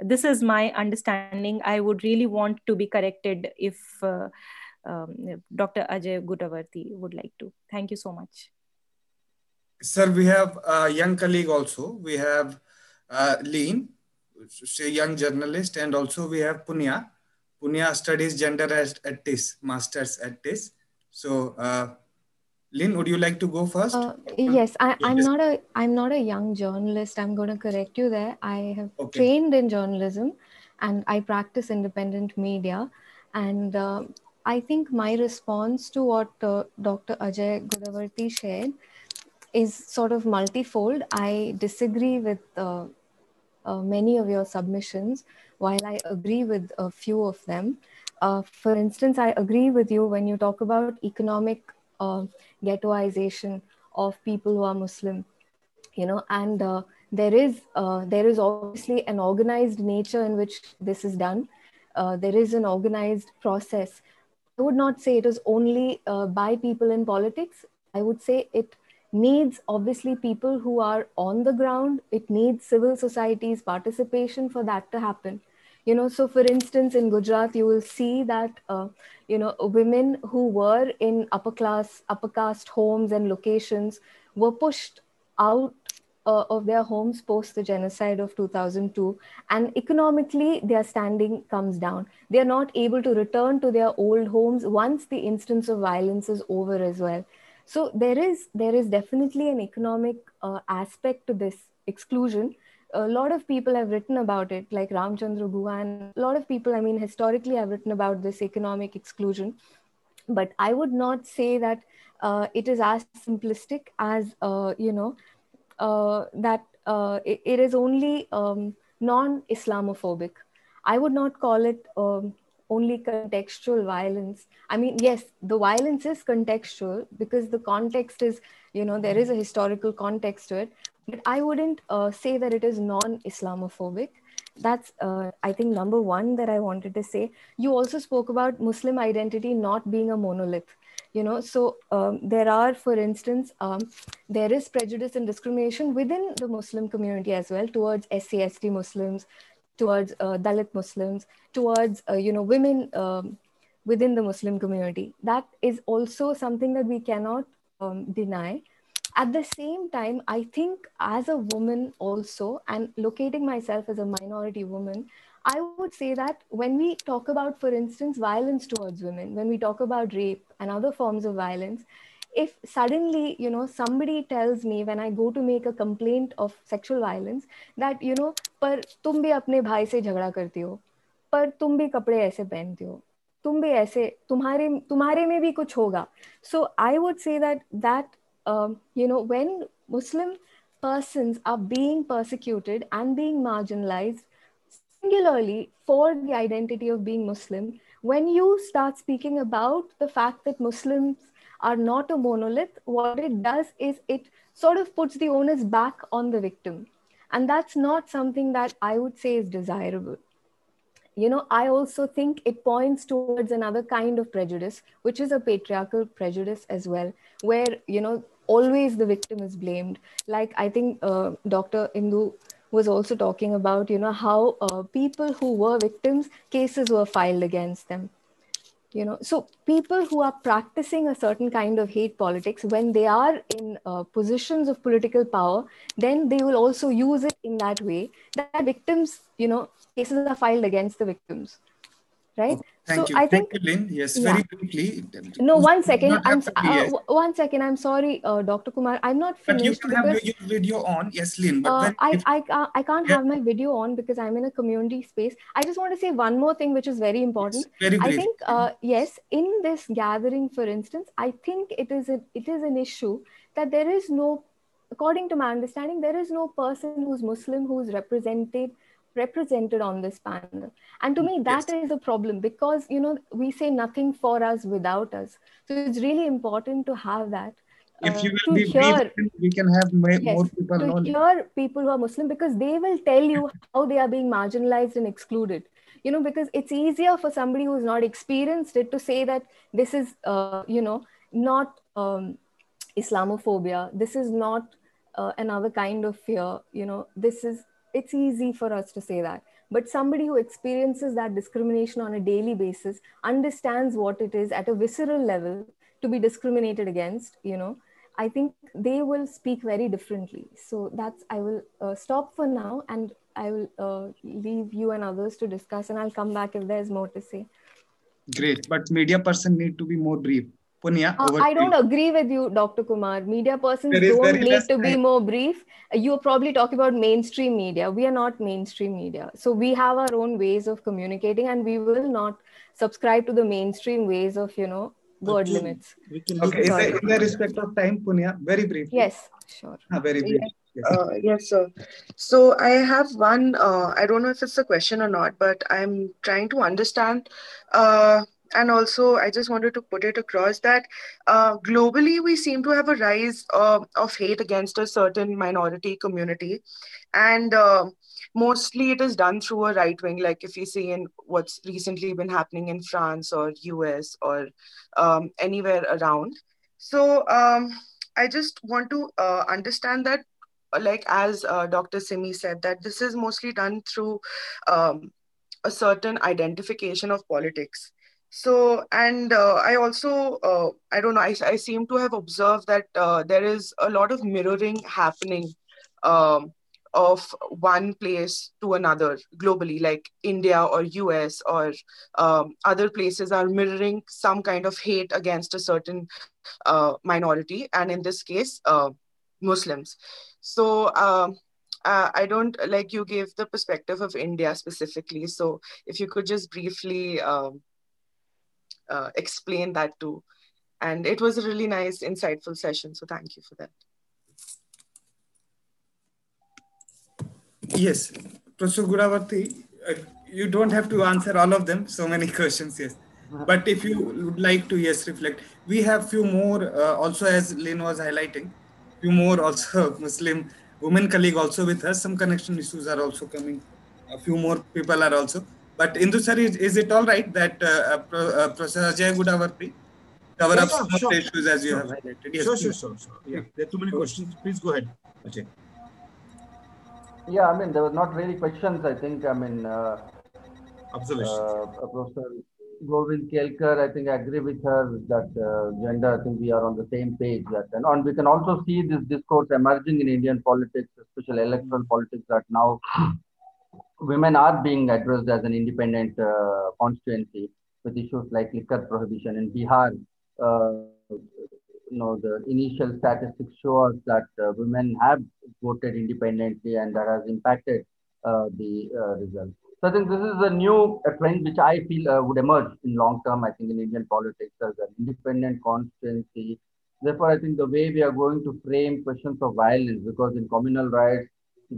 This is my understanding. I would really want to be corrected if uh, um, Doctor Ajay Gudavarthy would like to. Thank you so much. Sir, we have a young colleague also. We have Uh, Lean, she's a young journalist, and also we have Punya. Punya studies gender at T I S, masters at T I S. So, uh, Lean, would you like to go first? Uh, yes, I, I'm not a I'm not a young journalist. I'm going to correct you there. I have okay. trained in journalism, and I practice independent media. And uh, I think my response to what uh, Doctor Ajay Gudavarthy shared is sort of multifold. I disagree with Uh, Uh, many of your submissions, while I agree with a few of them. Uh, for instance, I agree with you when you talk about economic uh, ghettoization of people who are Muslim, you know, and uh, there is uh, there is obviously an organized nature in which this is done. Uh, there is an organized process. I would not say it is only uh, by people in politics. I would say it needs obviously people who are on the ground. It needs civil society's participation for that to happen. You know, so for instance, in Gujarat, you will see that, uh, you know, women who were in upper class, upper caste homes and locations were pushed out uh, of their homes post the genocide of two thousand two. And economically, their standing comes down. They are not able to return to their old homes once the instance of violence is over as well. So there is there is definitely an economic uh, aspect to this exclusion. A lot of people have written about it, like Ramchandra Guha, and a lot of people, I mean, historically have written about this economic exclusion. But I would not say that uh, it is as simplistic as, uh, you know, uh, that uh, it, it is only um, non-Islamophobic. I would not call it um, only contextual violence. I mean, yes, the violence is contextual because the context is, you know, there is a historical context to it, but I wouldn't uh, say that it is non-Islamophobic. That's, uh, I think, number one that I wanted to say. You also spoke about Muslim identity not being a monolith, you know, so um, there are, for instance, um, there is prejudice and discrimination within the Muslim community as well towards S C S T Muslims, towards uh, Dalit Muslims, towards, uh, you know, women um, within the Muslim community. That is also something that we cannot um, deny. At the same time, I think as a woman also, and locating myself as a minority woman, I would say that when we talk about, for instance, violence towards women, when we talk about rape and other forms of violence, if suddenly, you know, somebody tells me when I go to make a complaint of sexual violence that, you know, पर तुम भी अपने भाई से झगड़ा करती हो, पर तुम भी कपड़े ऐसे पहनती हो, तुम भी ऐसे, तुम्हारे तुम्हारे में भी कुछ होगा. So I would say that that um, you know, when Muslim persons are being persecuted and being marginalized singularly for the identity of being Muslim, when you start speaking about the fact that Muslims are not a monolith, what it does is it sort of puts the onus back on the victim. And that's not something that I would say is desirable. You know, I also think it points towards another kind of prejudice, which is a patriarchal prejudice as well, where, you know, always the victim is blamed. Like I think uh, Doctor Hindu was also talking about, you know, how uh, people who were victims, cases were filed against them. You know, so people who are practicing a certain kind of hate politics, when they are in uh, positions of political power, then they will also use it in that way that victims, you know, cases are filed against the victims, right? Okay, thank so you. I think, thank you, Lynn. Yes, yeah. very quickly. No, one second. I'm uh, one second. I'm sorry, uh, Doctor Kumar. I'm not finished. But you can because, have your video on. Yes, Lynn. But uh, then I, if, I, I, I can't yeah. have my video on because I'm in a community space. I just want to say one more thing, which is very important. Yes, very I think, uh, yes, in this gathering, for instance, I think it is a, it is an issue that there is no, according to my understanding, there is no person who's Muslim who's represented represented on this panel, and to me that yes. is a problem, because you know we say nothing for us without us, so it's really important to have that. If uh, you will be hear, brief, we can have more yes, people to knowledge. Hear people who are Muslim, because they will tell you how they are being marginalized and excluded. You know, because it's easier for somebody who's not experienced it to say that this is uh, you know not um, Islamophobia. This is not uh, another kind of fear. You know, this is. It's easy for us to say that, but somebody who experiences that discrimination on a daily basis understands what it is at a visceral level to be discriminated against, you know, I think they will speak very differently. So that's, I will uh, stop for now, and I will uh, leave you and others to discuss, and I'll come back if there's more to say. Great, but media person need to be more brief. Punya, uh, I don't you. agree with you, Doctor Kumar. Media persons there don't need to be more brief. You're probably talking about mainstream media. We are not mainstream media. So we have our own ways of communicating, and we will not subscribe to the mainstream ways of, you know, word okay. limits. We can okay. Is there, in the respect of time, Punya, very brief. Yes, sure. Ah, very brief. Yes. Yes. Uh, yes, sir. So I have one, uh, I don't know if it's a question or not, but I'm trying to understand. Uh, And also, I just wanted to put it across that uh, globally, we seem to have a rise uh, of hate against a certain minority community. And uh, mostly it is done through a right wing, like if you see in what's recently been happening in France or U S or um, anywhere around. So um, I just want to uh, understand that, like as uh, Doctor Simi said, that this is mostly done through um, a certain identification of politics. So, and uh, I also, uh, I don't know, I, I seem to have observed that uh, there is a lot of mirroring happening um, of one place to another globally, like India or U S or um, other places are mirroring some kind of hate against a certain uh, minority. And in this case, uh, Muslims. So, um, Uh, I don't, like you gave the perspective of India specifically. So if you could just briefly um, uh, explain that too. And it was a really nice, insightful session. So thank you for that. Yes, Professor Gudavarthy, uh, you don't have to answer all of them. So many questions, yes. But if you would like to, yes, reflect. We have few more uh, also, as Lynn was highlighting, few more also Muslim women colleague also with us. Some connection issues are also coming. A few more people are also. But Indu sir, is, is it all right that uh, Pro, uh, Professor Ajay Gudavarthy cover yes, up some sure. of the issues as you sure. have highlighted? Yes, sure, sure, sure, sure. Yeah. There are too many questions. Please go ahead, Ajay. Yeah, I mean, there were not really questions, I think. I mean, uh, observations. Uh, Professor Govind Kelkar, I think I agree with her that uh, gender, I think we are on the same page. That, and on, we can also see this discourse emerging in Indian politics, especially electoral politics, that now women are being addressed as an independent uh, constituency with issues like liquor prohibition in Bihar. Uh, you know, the initial statistics show us that uh, women have voted independently, and that has impacted uh, the uh, results. So I think this is a new a trend which I feel uh, would emerge in long term, I think, in Indian politics as an independent constituency. Therefore, I think the way we are going to frame questions of violence, because in communal riots,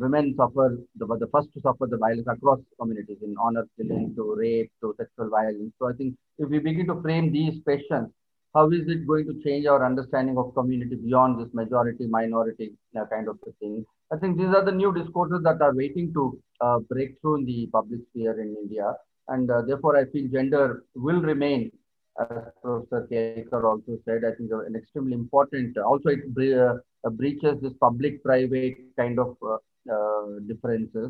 women suffer, the, the first to suffer the violence across communities, in honor killing to rape to sexual violence. So I think if we begin to frame these questions, how is it going to change our understanding of community beyond this majority, minority uh, kind of thing? I think these are the new discourses that are waiting to uh, break through in the public sphere in India. And uh, therefore, I feel gender will remain, as Professor Kelkar also said, I think an extremely important, also it uh, breaches this public-private kind of uh, uh, differences.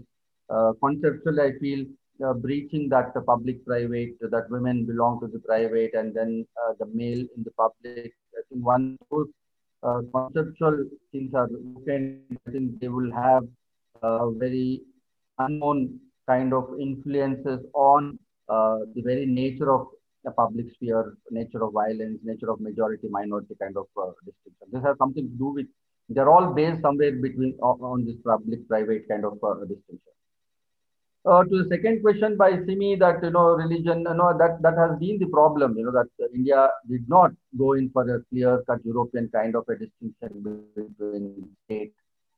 Uh, conceptually, I feel Uh, breaching that the public-private, uh, that women belong to the private and then uh, the male in the public. I think once those uh, conceptual things are broken, I think they will have uh, very unknown kind of influences on uh, the very nature of the public sphere, nature of violence, nature of majority minority kind of uh, distinction. This has something to do with, they're all based somewhere between on, on this public private kind of uh, distinction. Uh, to the second question by Simi, that you know religion, you know that that has been the problem. You know that uh, India did not go in for a clear-cut European kind of a distinction between state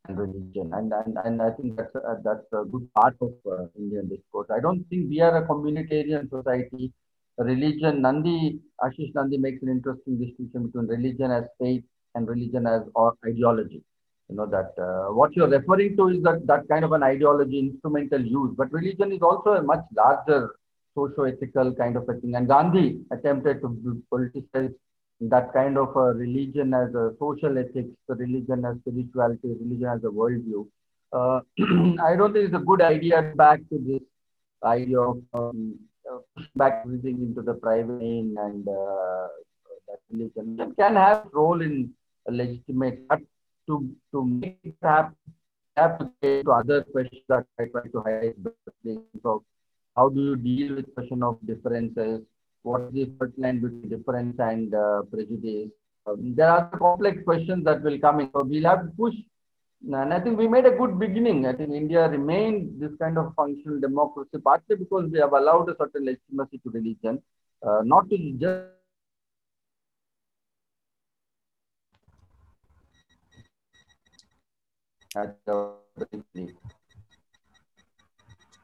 and religion, and and, and I think that's a, that's a good part of uh, Indian discourse. I don't think we are a communitarian society. Religion, Nandi Ashish Nandi makes an interesting distinction between religion as faith and religion as or ideology. You know that uh, what you're referring to is that that kind of an ideology instrumental use, but religion is also a much larger socio-ethical kind of a thing. And Gandhi attempted to politicize that kind of a religion as a social ethics, religion as spirituality, religion as a worldview. Uh, I don't think it's a good idea back to this idea of um, back everything into the private domain, and uh, that religion it can have a role in legitimate. To, to make it happen, have to get to other questions that I try to highlight. So how do you deal with the question of differences? What is the fault line between difference and uh, prejudice? Um, there are complex questions that will come in. So we'll have to push. And I think we made a good beginning. I think India remained this kind of functional democracy, partly because we have allowed a certain legitimacy to religion, uh, not to just At, uh,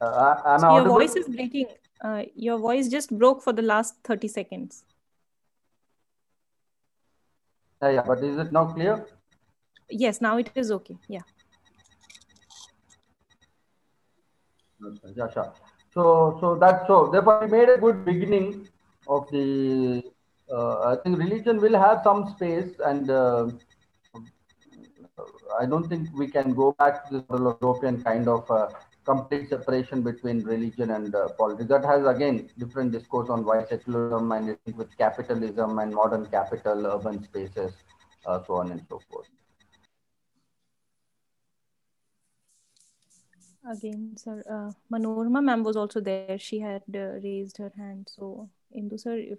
uh, so your voice is breaking. Uh, your voice just broke for the last thirty seconds. Uh, yeah, but is it now clear? Yes, now it is okay. Yeah. Yeah, sure. So, so that's so. Therefore, we made a good beginning of the. Uh, I think religion will have some space and. Uh, I don't think we can go back to this European kind of uh, complete separation between religion and uh, politics. That has, again, different discourse on why secularism and it with capitalism and modern capital, urban spaces, uh, so on and so forth. Again, sir, uh, Manorama ma'am was also there. She had uh, raised her hand. So, Indu sir, if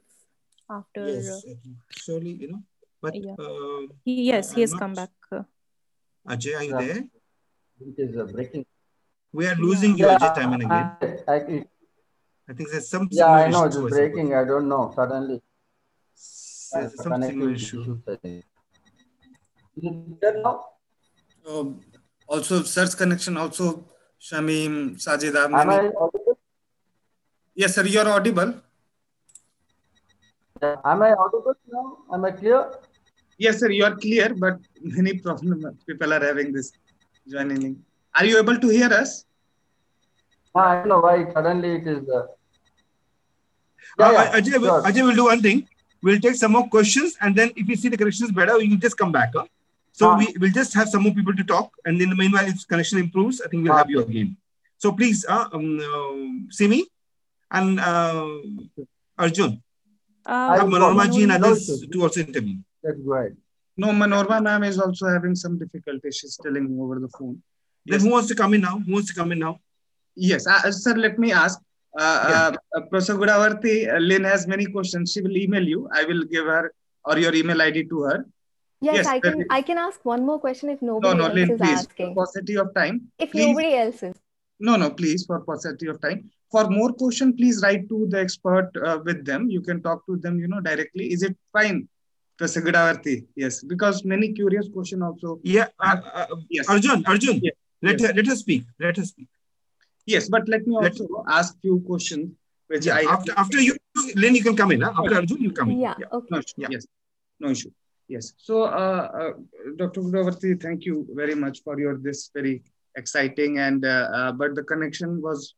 after... Yes, uh, surely, you know, but... Yeah. Uh, yes, he has come back. Uh, Ajay, are you yeah. there? It is uh, breaking. We are losing yeah. you, Ajay, time and again. I, I, it, I think there's some. Yeah, I know it's breaking. Support. I don't know. Suddenly, there's uh, some single issue. Is it there now? Oh, also, search connection. Also, Shamim, Sajid, Am I audible? Yes, sir. You're audible. Yeah. Am I audible now? Am I clear? Yes, sir, you are clear, but many problem people are having this joining. Are you able to hear us? I don't know why suddenly it is. Uh... Yeah, uh, yeah, Ajay, sure. Ajay, we'll do one thing. We'll take some more questions, and then if you see the connection is better, we can just come back. Huh? So uh, we will just have some more people to talk, and in the meanwhile, if connection improves, I think we'll uh, have you again. So please, uh, um, uh, Simi and uh, Arjun, uh, have Manorama ji and others to also interview. That's right. No, Manorama ma'am is also having some difficulty. She's telling me over the phone. Then yes. Who wants to come in now? Who wants to come in now? Yes, uh, sir, let me ask. Uh, yeah. uh, Professor Gudavarthy, uh, Lynn has many questions. She will email you. I will give her or your email I D to her. Yes, yes I can me. I can ask one more question if nobody no, no, else Lynn, is please, asking. For paucity of time. If please, nobody else is. No, no, please, for paucity of time. For more questions, please write to the expert uh, with them. You can talk to them, you know, directly. Is it fine? Professor Gudavarthy, yes, because many curious questions also. Yeah, uh, uh, yes. Arjun, Arjun, yes. Let, yes. Her, let her speak, let her speak. Yes, but let me also let ask few questions. Which yeah. I after after you, Lynn, you can come in. Huh? After Arjun, you come in. Yeah, yeah. Okay. No issue, yeah. yes, no issue. Yes, so uh, uh, Doctor Gudavarthy, thank you very much for your this very exciting and, uh, uh, but the connection was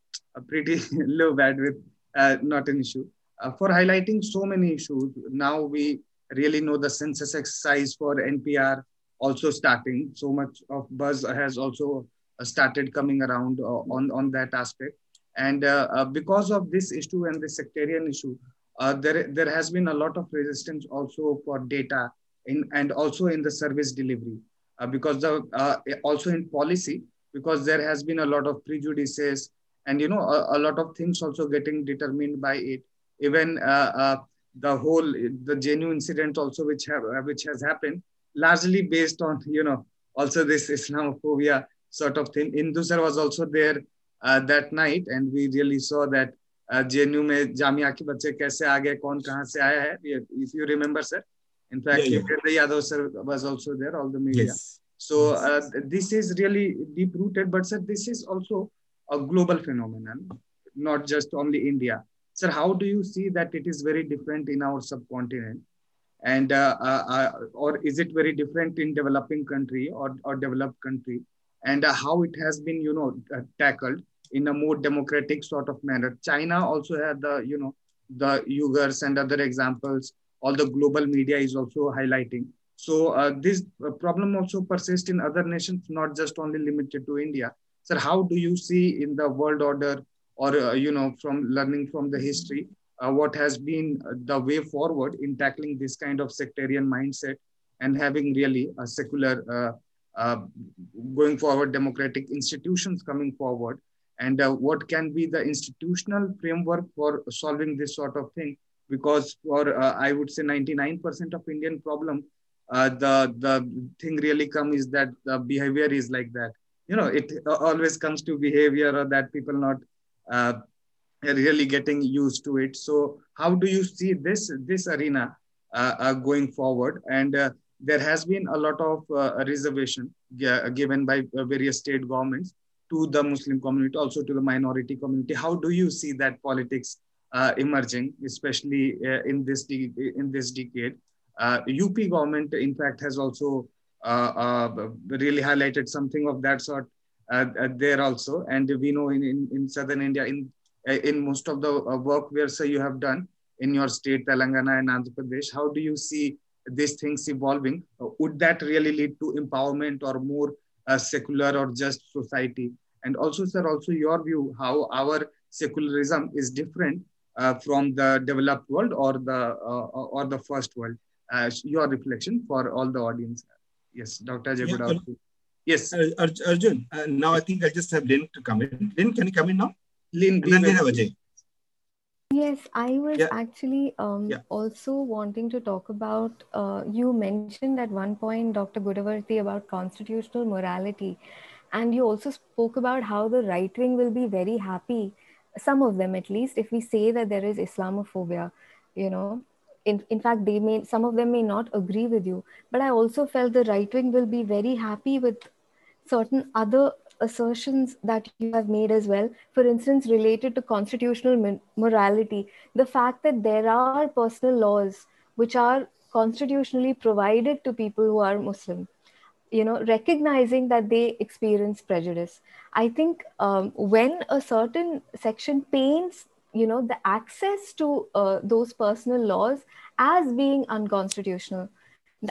pretty low bad with uh, not an issue. Uh, for highlighting so many issues, now we really know the census exercise for N P R also starting. So much of buzz has also started coming around on, on that aspect. And uh, uh, because of this issue and the sectarian issue, uh, there, there has been a lot of resistance also for data in, and also in the service delivery. Uh, because the, uh, also in policy, because there has been a lot of prejudices And, you know, a, a lot of things also getting determined by it. Even uh, uh, the whole, the J N U incident also, which, have, which has happened, largely based on, you know, also this Islamophobia sort of thing. Indusar was also there uh, that night, and we really saw that uh, J N U mein Jamia ke bache kaise aa gaye, kaun kahan se aaya hai, if you remember, sir. In fact, yeah, yeah. Yadav sir was also there, all the media. Yes. So yes, uh, yes. This is really deep-rooted, but sir, this is also a global phenomenon, not just only India. Sir, how do you see that it is very different in our subcontinent? And uh, uh, uh, or is it very different in developing country or, or developed country? And uh, how it has been, you know, uh, tackled in a more democratic sort of manner. China also had the, you know, the Uyghurs and other examples. All the global media is also highlighting. So uh, this problem also persists in other nations, not just only limited to India. Sir, how do you see in the world order or, uh, you know, from learning from the history, Uh, what has been the way forward in tackling this kind of sectarian mindset and having really a secular, uh, uh, going forward, democratic institutions coming forward? And uh, what can be the institutional framework for solving this sort of thing? Because for, uh, I would say, ninety-nine percent of Indian problem, uh, the, the thing really comes is that the behavior is like that. You know, it always comes to behavior, or that people not... Uh, really getting used to it. So how do you see this, this arena uh, uh, going forward? And uh, there has been a lot of uh, reservation given by various state governments to the Muslim community, also to the minority community. How do you see that politics uh, emerging, especially uh, in this de in this decade? Uh, U P government, in fact, has also uh, uh, really highlighted something of that sort uh, uh, there also. And we know in, in, in Southern India, in in most of the work where, sir, you have done in your state, Telangana and Andhra Pradesh, how do you see these things evolving? Would that really lead to empowerment or more uh, secular or just society? And also, sir, also your view, how our secularism is different uh, from the developed world or the, uh, or the first world. Uh, your reflection for all the audience. Yes, Doctor Ajay Gudavarthy. Yes. Uh, Arjun, uh, now I think I just have Lynn to come in. Lynn, can you come in now? Lynn, and then we have Ajay. Yes, I was yeah. actually um, yeah. also wanting to talk about, uh, you mentioned at one point, Doctor Gudavarthy, about constitutional morality. And you also spoke about how the right wing will be very happy, some of them at least, if we say that there is Islamophobia, you know. In, in fact, they may, some of them may not agree with you. But I also felt the right wing will be very happy with certain other assertions that you have made as well, for instance, related to constitutional morality, the fact that there are personal laws which are constitutionally provided to people who are Muslim, you know, recognizing that they experience prejudice. I think um, when a certain section paints, you know, the access to uh, those personal laws as being unconstitutional,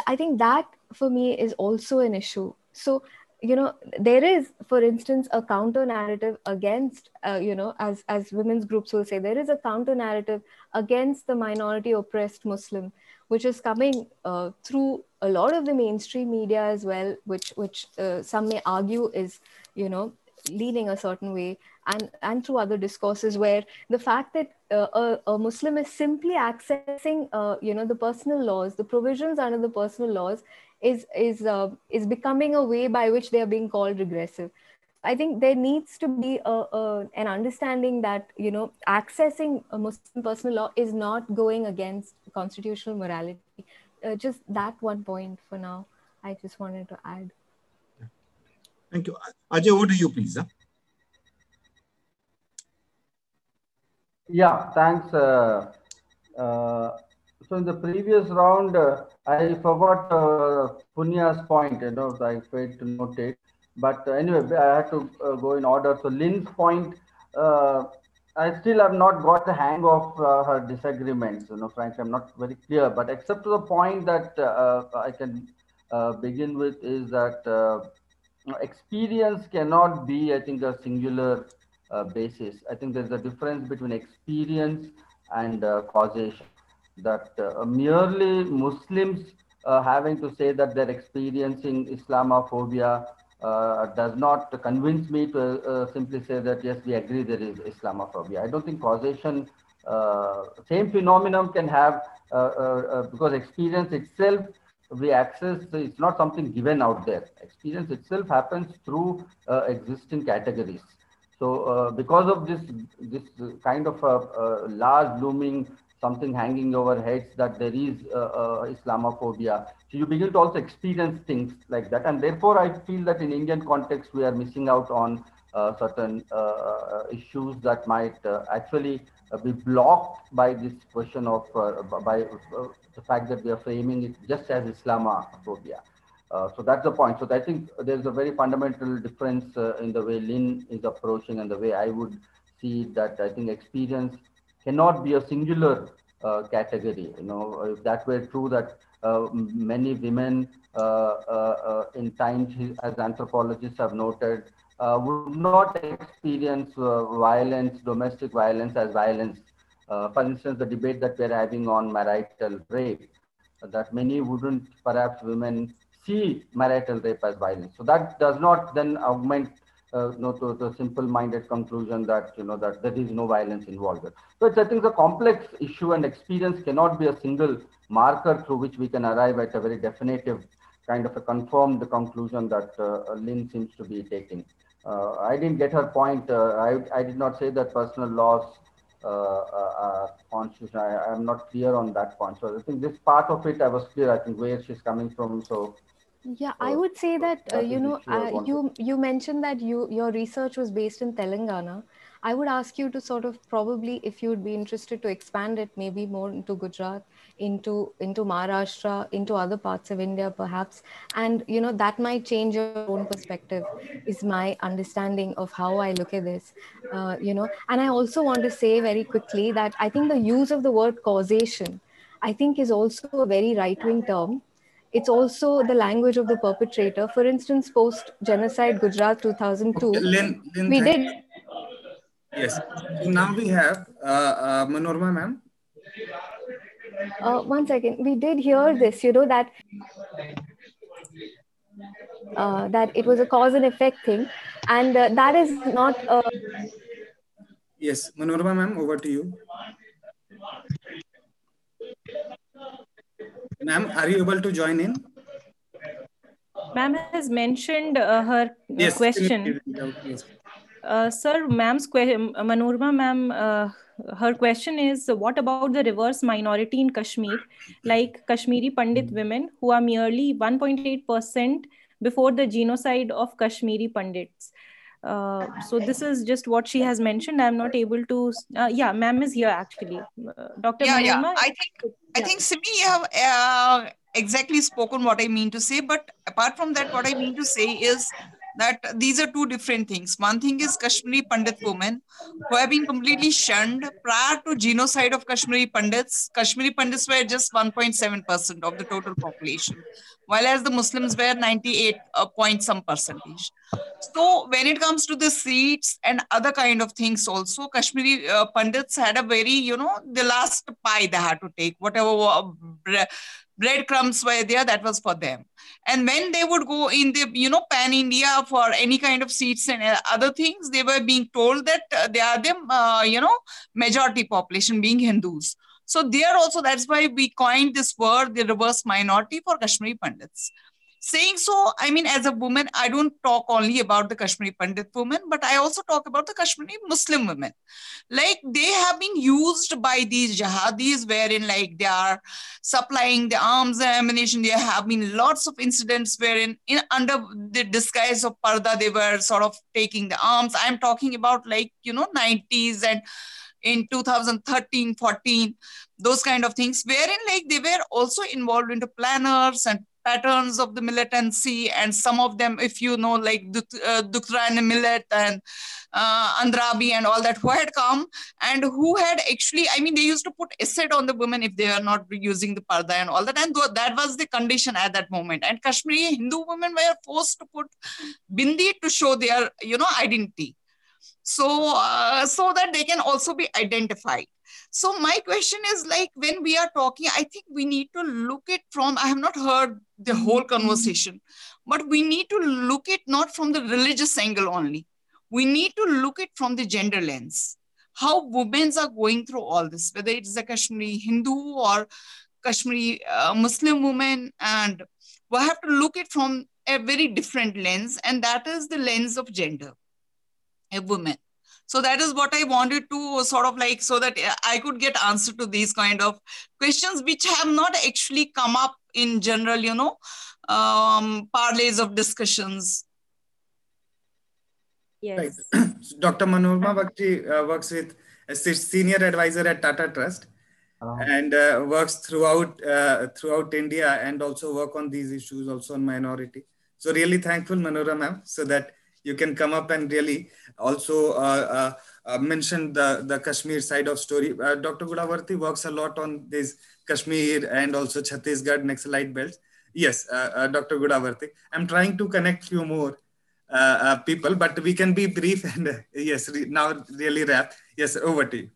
I think that for me is also an issue. So, you know, there is, for instance, a counter narrative against, uh, you know, as, as women's groups will say, there is a counter narrative against the minority oppressed Muslim, which is coming uh, through a lot of the mainstream media as well, which, which uh, some may argue is, you know, leaning a certain way, and, and through other discourses where the fact that uh, a, a Muslim is simply accessing, uh, you know, the personal laws, the provisions under the personal laws, is is uh, is becoming a way by which they are being called regressive. I think there needs to be a, a, an understanding that, you know, accessing a Muslim personal law is not going against constitutional morality. Uh, just that one point for now, I just wanted to add. Yeah. Thank you. Ajay, over to you, please. Huh? Yeah, thanks. Uh, uh... So in the previous round, uh, I forgot uh, Punya's point, you know, I failed to note it. But uh, anyway, I had to uh, go in order. So Lynn's point, uh, I still have not got the hang of uh, her disagreements, you know, frankly, I'm not very clear. But except to the point that uh, I can uh, begin with is that uh, experience cannot be, I think, a singular uh, basis. I think there's a difference between experience and uh, causation. That uh, merely Muslims uh, having to say that they're experiencing Islamophobia uh, does not convince me to uh, simply say that, yes, we agree there is Islamophobia. I don't think causation, uh, same phenomenon can have, uh, uh, because experience itself, we access, it's not something given out there. Experience itself happens through uh, existing categories. So uh, because of this, this kind of a, a large looming, something hanging over heads that there is uh, uh, Islamophobia. So you begin to also experience things like that. And therefore, I feel that in Indian context, we are missing out on uh, certain uh, issues that might uh, actually uh, be blocked by this question of, uh, by uh, the fact that we are framing it just as Islamophobia. Uh, so that's the point. So I think there's a very fundamental difference uh, in the way Lynn is approaching and the way I would see that. I think experience cannot be a singular uh, category. You know, if that were true, that uh, many women uh, uh, in times as anthropologists have noted uh, would not experience uh, violence, domestic violence as violence. Uh, for instance, the debate that we're having on marital rape, that many wouldn't, perhaps women, see marital rape as violence. So that does not then augment Uh, no, to the simple-minded conclusion that, you know, that there is no violence involved. So it's, I think, a complex issue, and experience cannot be a single marker through which we can arrive at a very definitive kind of a confirmed conclusion that uh, Lynn seems to be taking. Uh, I didn't get her point. Uh, I, I did not say that personal laws uh, are constitutional. I am not clear on that point. So I think this part of it, I was clear, I think, where she's coming from. So. Yeah, I would say that, uh, you know, uh, you you mentioned that you your research was based in Telangana. I would ask you to sort of probably, if you would be interested, to expand it maybe more into Gujarat, into into Maharashtra, into other parts of India, perhaps. And, you know, that might change your own perspective, is my understanding of how I look at this, uh, you know. And I also want to say very quickly that I think the use of the word causation, I think, is also a very right-wing term. It's also the language of the perpetrator. For instance, post-genocide Gujarat two thousand two, okay, Lynn, Lynn, we did. You. Yes. So now we have uh, uh, Manorma, ma'am. Uh, one second. We did hear this, you know, that uh, that it was a cause and effect thing. And uh, that is not... Uh... Yes. Manorma, ma'am, over to you. Ma'am, are you able to join in? Ma'am has mentioned uh, her yes, question. Yes. Uh, sir, ma'am's question, Manorma ma'am, uh, her question is, what about the reverse minority in Kashmir, like Kashmiri Pandit women, who are merely one point eight percent before the genocide of Kashmiri Pandits? Uh, so this is just what she has mentioned. I'm not able to, uh, yeah, ma'am is here actually. Uh, Doctor Yeah, Manorma, yeah. I think, I yeah. think Simi, you have uh, exactly spoken what I mean to say, but apart from that, what I mean to say is that these are two different things. One thing is Kashmiri Pandit women who have been completely shunned prior to genocide of Kashmiri Pandits. Kashmiri Pandits were just one point seven percent of the total population, while as the Muslims were ninety-eight uh, point some percentage. So when it comes to the seats and other kind of things also, Kashmiri uh, Pandits had a very, you know, the last pie they had to take, whatever uh, bre- breadcrumbs were there, that was for them. And when they would go in the, you know, pan India for any kind of seats and other things, they were being told that uh, they are the, uh, you know, majority population being Hindus. So there also, that's why we coined this word, the reverse minority for Kashmiri Pandits. Saying so, I mean, as a woman, I don't talk only about the Kashmiri Pandit women, but I also talk about the Kashmiri Muslim women. Like, they have been used by these jihadis, wherein like they are supplying the arms and ammunition. There have been lots of incidents wherein in under the disguise of parda, they were sort of taking the arms. I'm talking about, like, you know, nineties and in two thousand thirteen, fourteen, those kind of things, wherein like they were also involved into planners and patterns of the militancy, and some of them, if you know, like Dukhrani uh, millet and uh, Andrabi and all that, who had come and who had actually, I mean, they used to put acid on the women if they were not using the parda and all that, and that was the condition at that moment. And Kashmiri Hindu women were forced to put bindi to show their, you know, identity, so uh, so that they can also be identified. So my question is, like, when we are talking, I think we need to look at from, I have not heard the whole conversation, but we need to look at not from the religious angle only. We need to look at from the gender lens, how women are going through all this, whether it's the Kashmiri Hindu or Kashmiri uh, Muslim women. And we have to look at from a very different lens, and that is the lens of gender, a woman. So that is what I wanted to sort of like, so that I could get answer to these kind of questions, which have not actually come up in general, you know, um, parlays of discussions. Yes. Right. Doctor Manorama Bhakti uh, works with a senior advisor at Tata Trust uh-huh. and uh, works throughout, uh, throughout India, and also work on these issues, also on minority. So really thankful, Manorama, so that you can come up and really also uh, uh, mention the, the Kashmir side of story. Uh, Doctor Gudavarthy works a lot on this Kashmir and also Chhattisgarh Naxalite belts. Yes, uh, uh, Doctor Gudavarthy. I'm trying to connect few more uh, uh, people, but we can be brief and uh, yes, re now really wrap. Yes, over to you.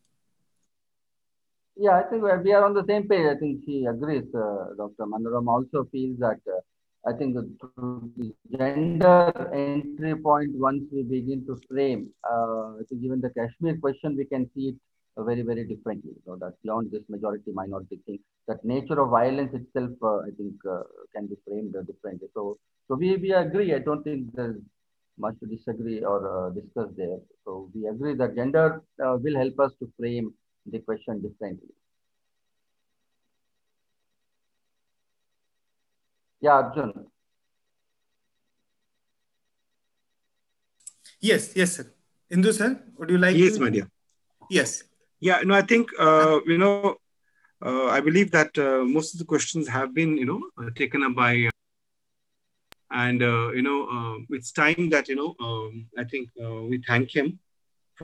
Yeah, I think we are on the same page. I think she agrees. Uh, Doctor Manorama also feels that uh, I think the gender entry point, once we begin to frame, uh, I think even the Kashmir question, we can see it very, very differently. So that's beyond this majority minority thing. That nature of violence itself, uh, I think, uh, can be framed differently. So, so we, we agree. I don't think there's much to disagree or uh, discuss there. So we agree that gender uh, will help us to frame the question differently. Yeah, Arjun. Yes, yes, sir. Hindu, sir, would you like? Yes, to... my dear. Yes. Yeah, no, I think, uh, you know, uh, I believe that uh, most of the questions have been, you know, uh, taken up by, uh, and, uh, you know, uh, it's time that, you know, um, I think uh, we thank him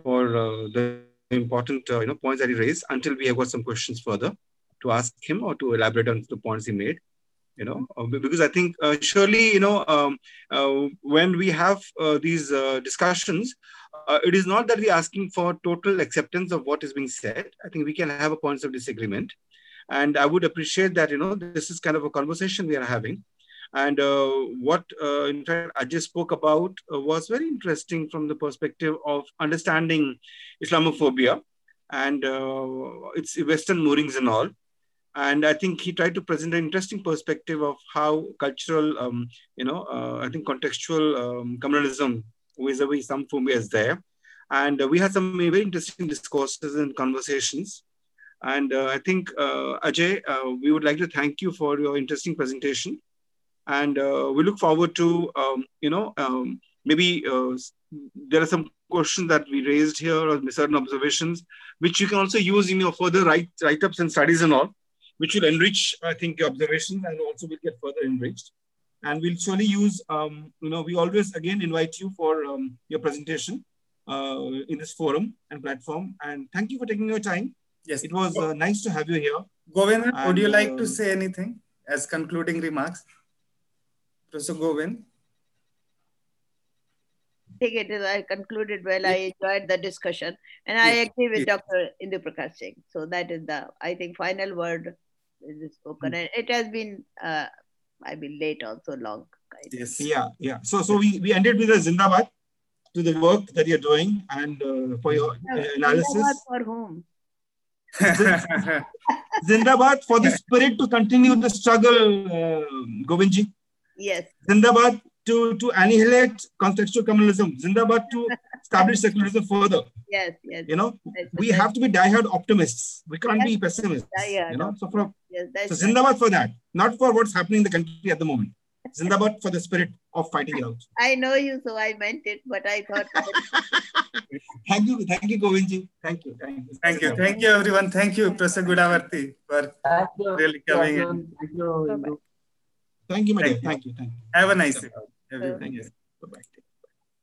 for uh, the important, uh, you know, points that he raised, until we have got some questions further to ask him or to elaborate on the points he made. You know, because I think uh, surely, you know, um, uh, when we have uh, these uh, discussions, uh, it is not that we're asking for total acceptance of what is being said. I think we can have a points of disagreement. And I would appreciate that, you know, this is kind of a conversation we are having. And uh, what, uh, in fact, Ajay spoke about uh, was very interesting from the perspective of understanding Islamophobia and uh, its Western moorings and all. And I think he tried to present an interesting perspective of how cultural, um, you know, uh, I think contextual um, communalism vis-a-vis some phobia is there. And uh, we had some very interesting discourses and conversations. And uh, I think, uh, Ajay, uh, we would like to thank you for your interesting presentation. And uh, we look forward to, um, you know, um, maybe uh, there are some questions that we raised here or certain observations, which you can also use in your further write, write-ups and studies and all, which will enrich, I think, your observations, and also will get further enriched. And we'll surely use, um, you know, we always again invite you for um, your presentation uh, in this forum and platform. And thank you for taking your time. Yes, it was uh, nice to have you here. Govind, and, would you like uh, to say anything as concluding remarks? Professor Govind. I think it is, I concluded well. Yes. I enjoyed the discussion, and yes. I agree with yes. Doctor Indu Prakash Singh. So that is the, I think, final word is spoken. Mm. And it has been, uh, I've been late also, long. Yes, yeah, yeah. So, so we, we ended with a Zindabad to the work that you're doing, and uh, for your uh, analysis. Zindabad for whom? Zindabad for the spirit to continue the struggle, uh, Govindji. Yes. Zindabad to, to annihilate contextual communalism. Zindabad to establish secularism further. Yes, yes. You know, yes, we yes. have to be diehard optimists. We can't yes. be pessimists. Yeah, you know, no. so for yes, so Zindabad right. for that, not for what's happening in the country at the moment. Zindabad for the spirit of fighting it out. I know you, so I meant it, but I thought. Thank you, thank you, Govindji. Thank you, thank you, thank you, thank you, everyone. Thank you, Professor Gudavarthy, for you. really coming you. in. Thank you, thank you, my dear. Thank you, thank you. Have a nice day. Everything is. Bye-bye.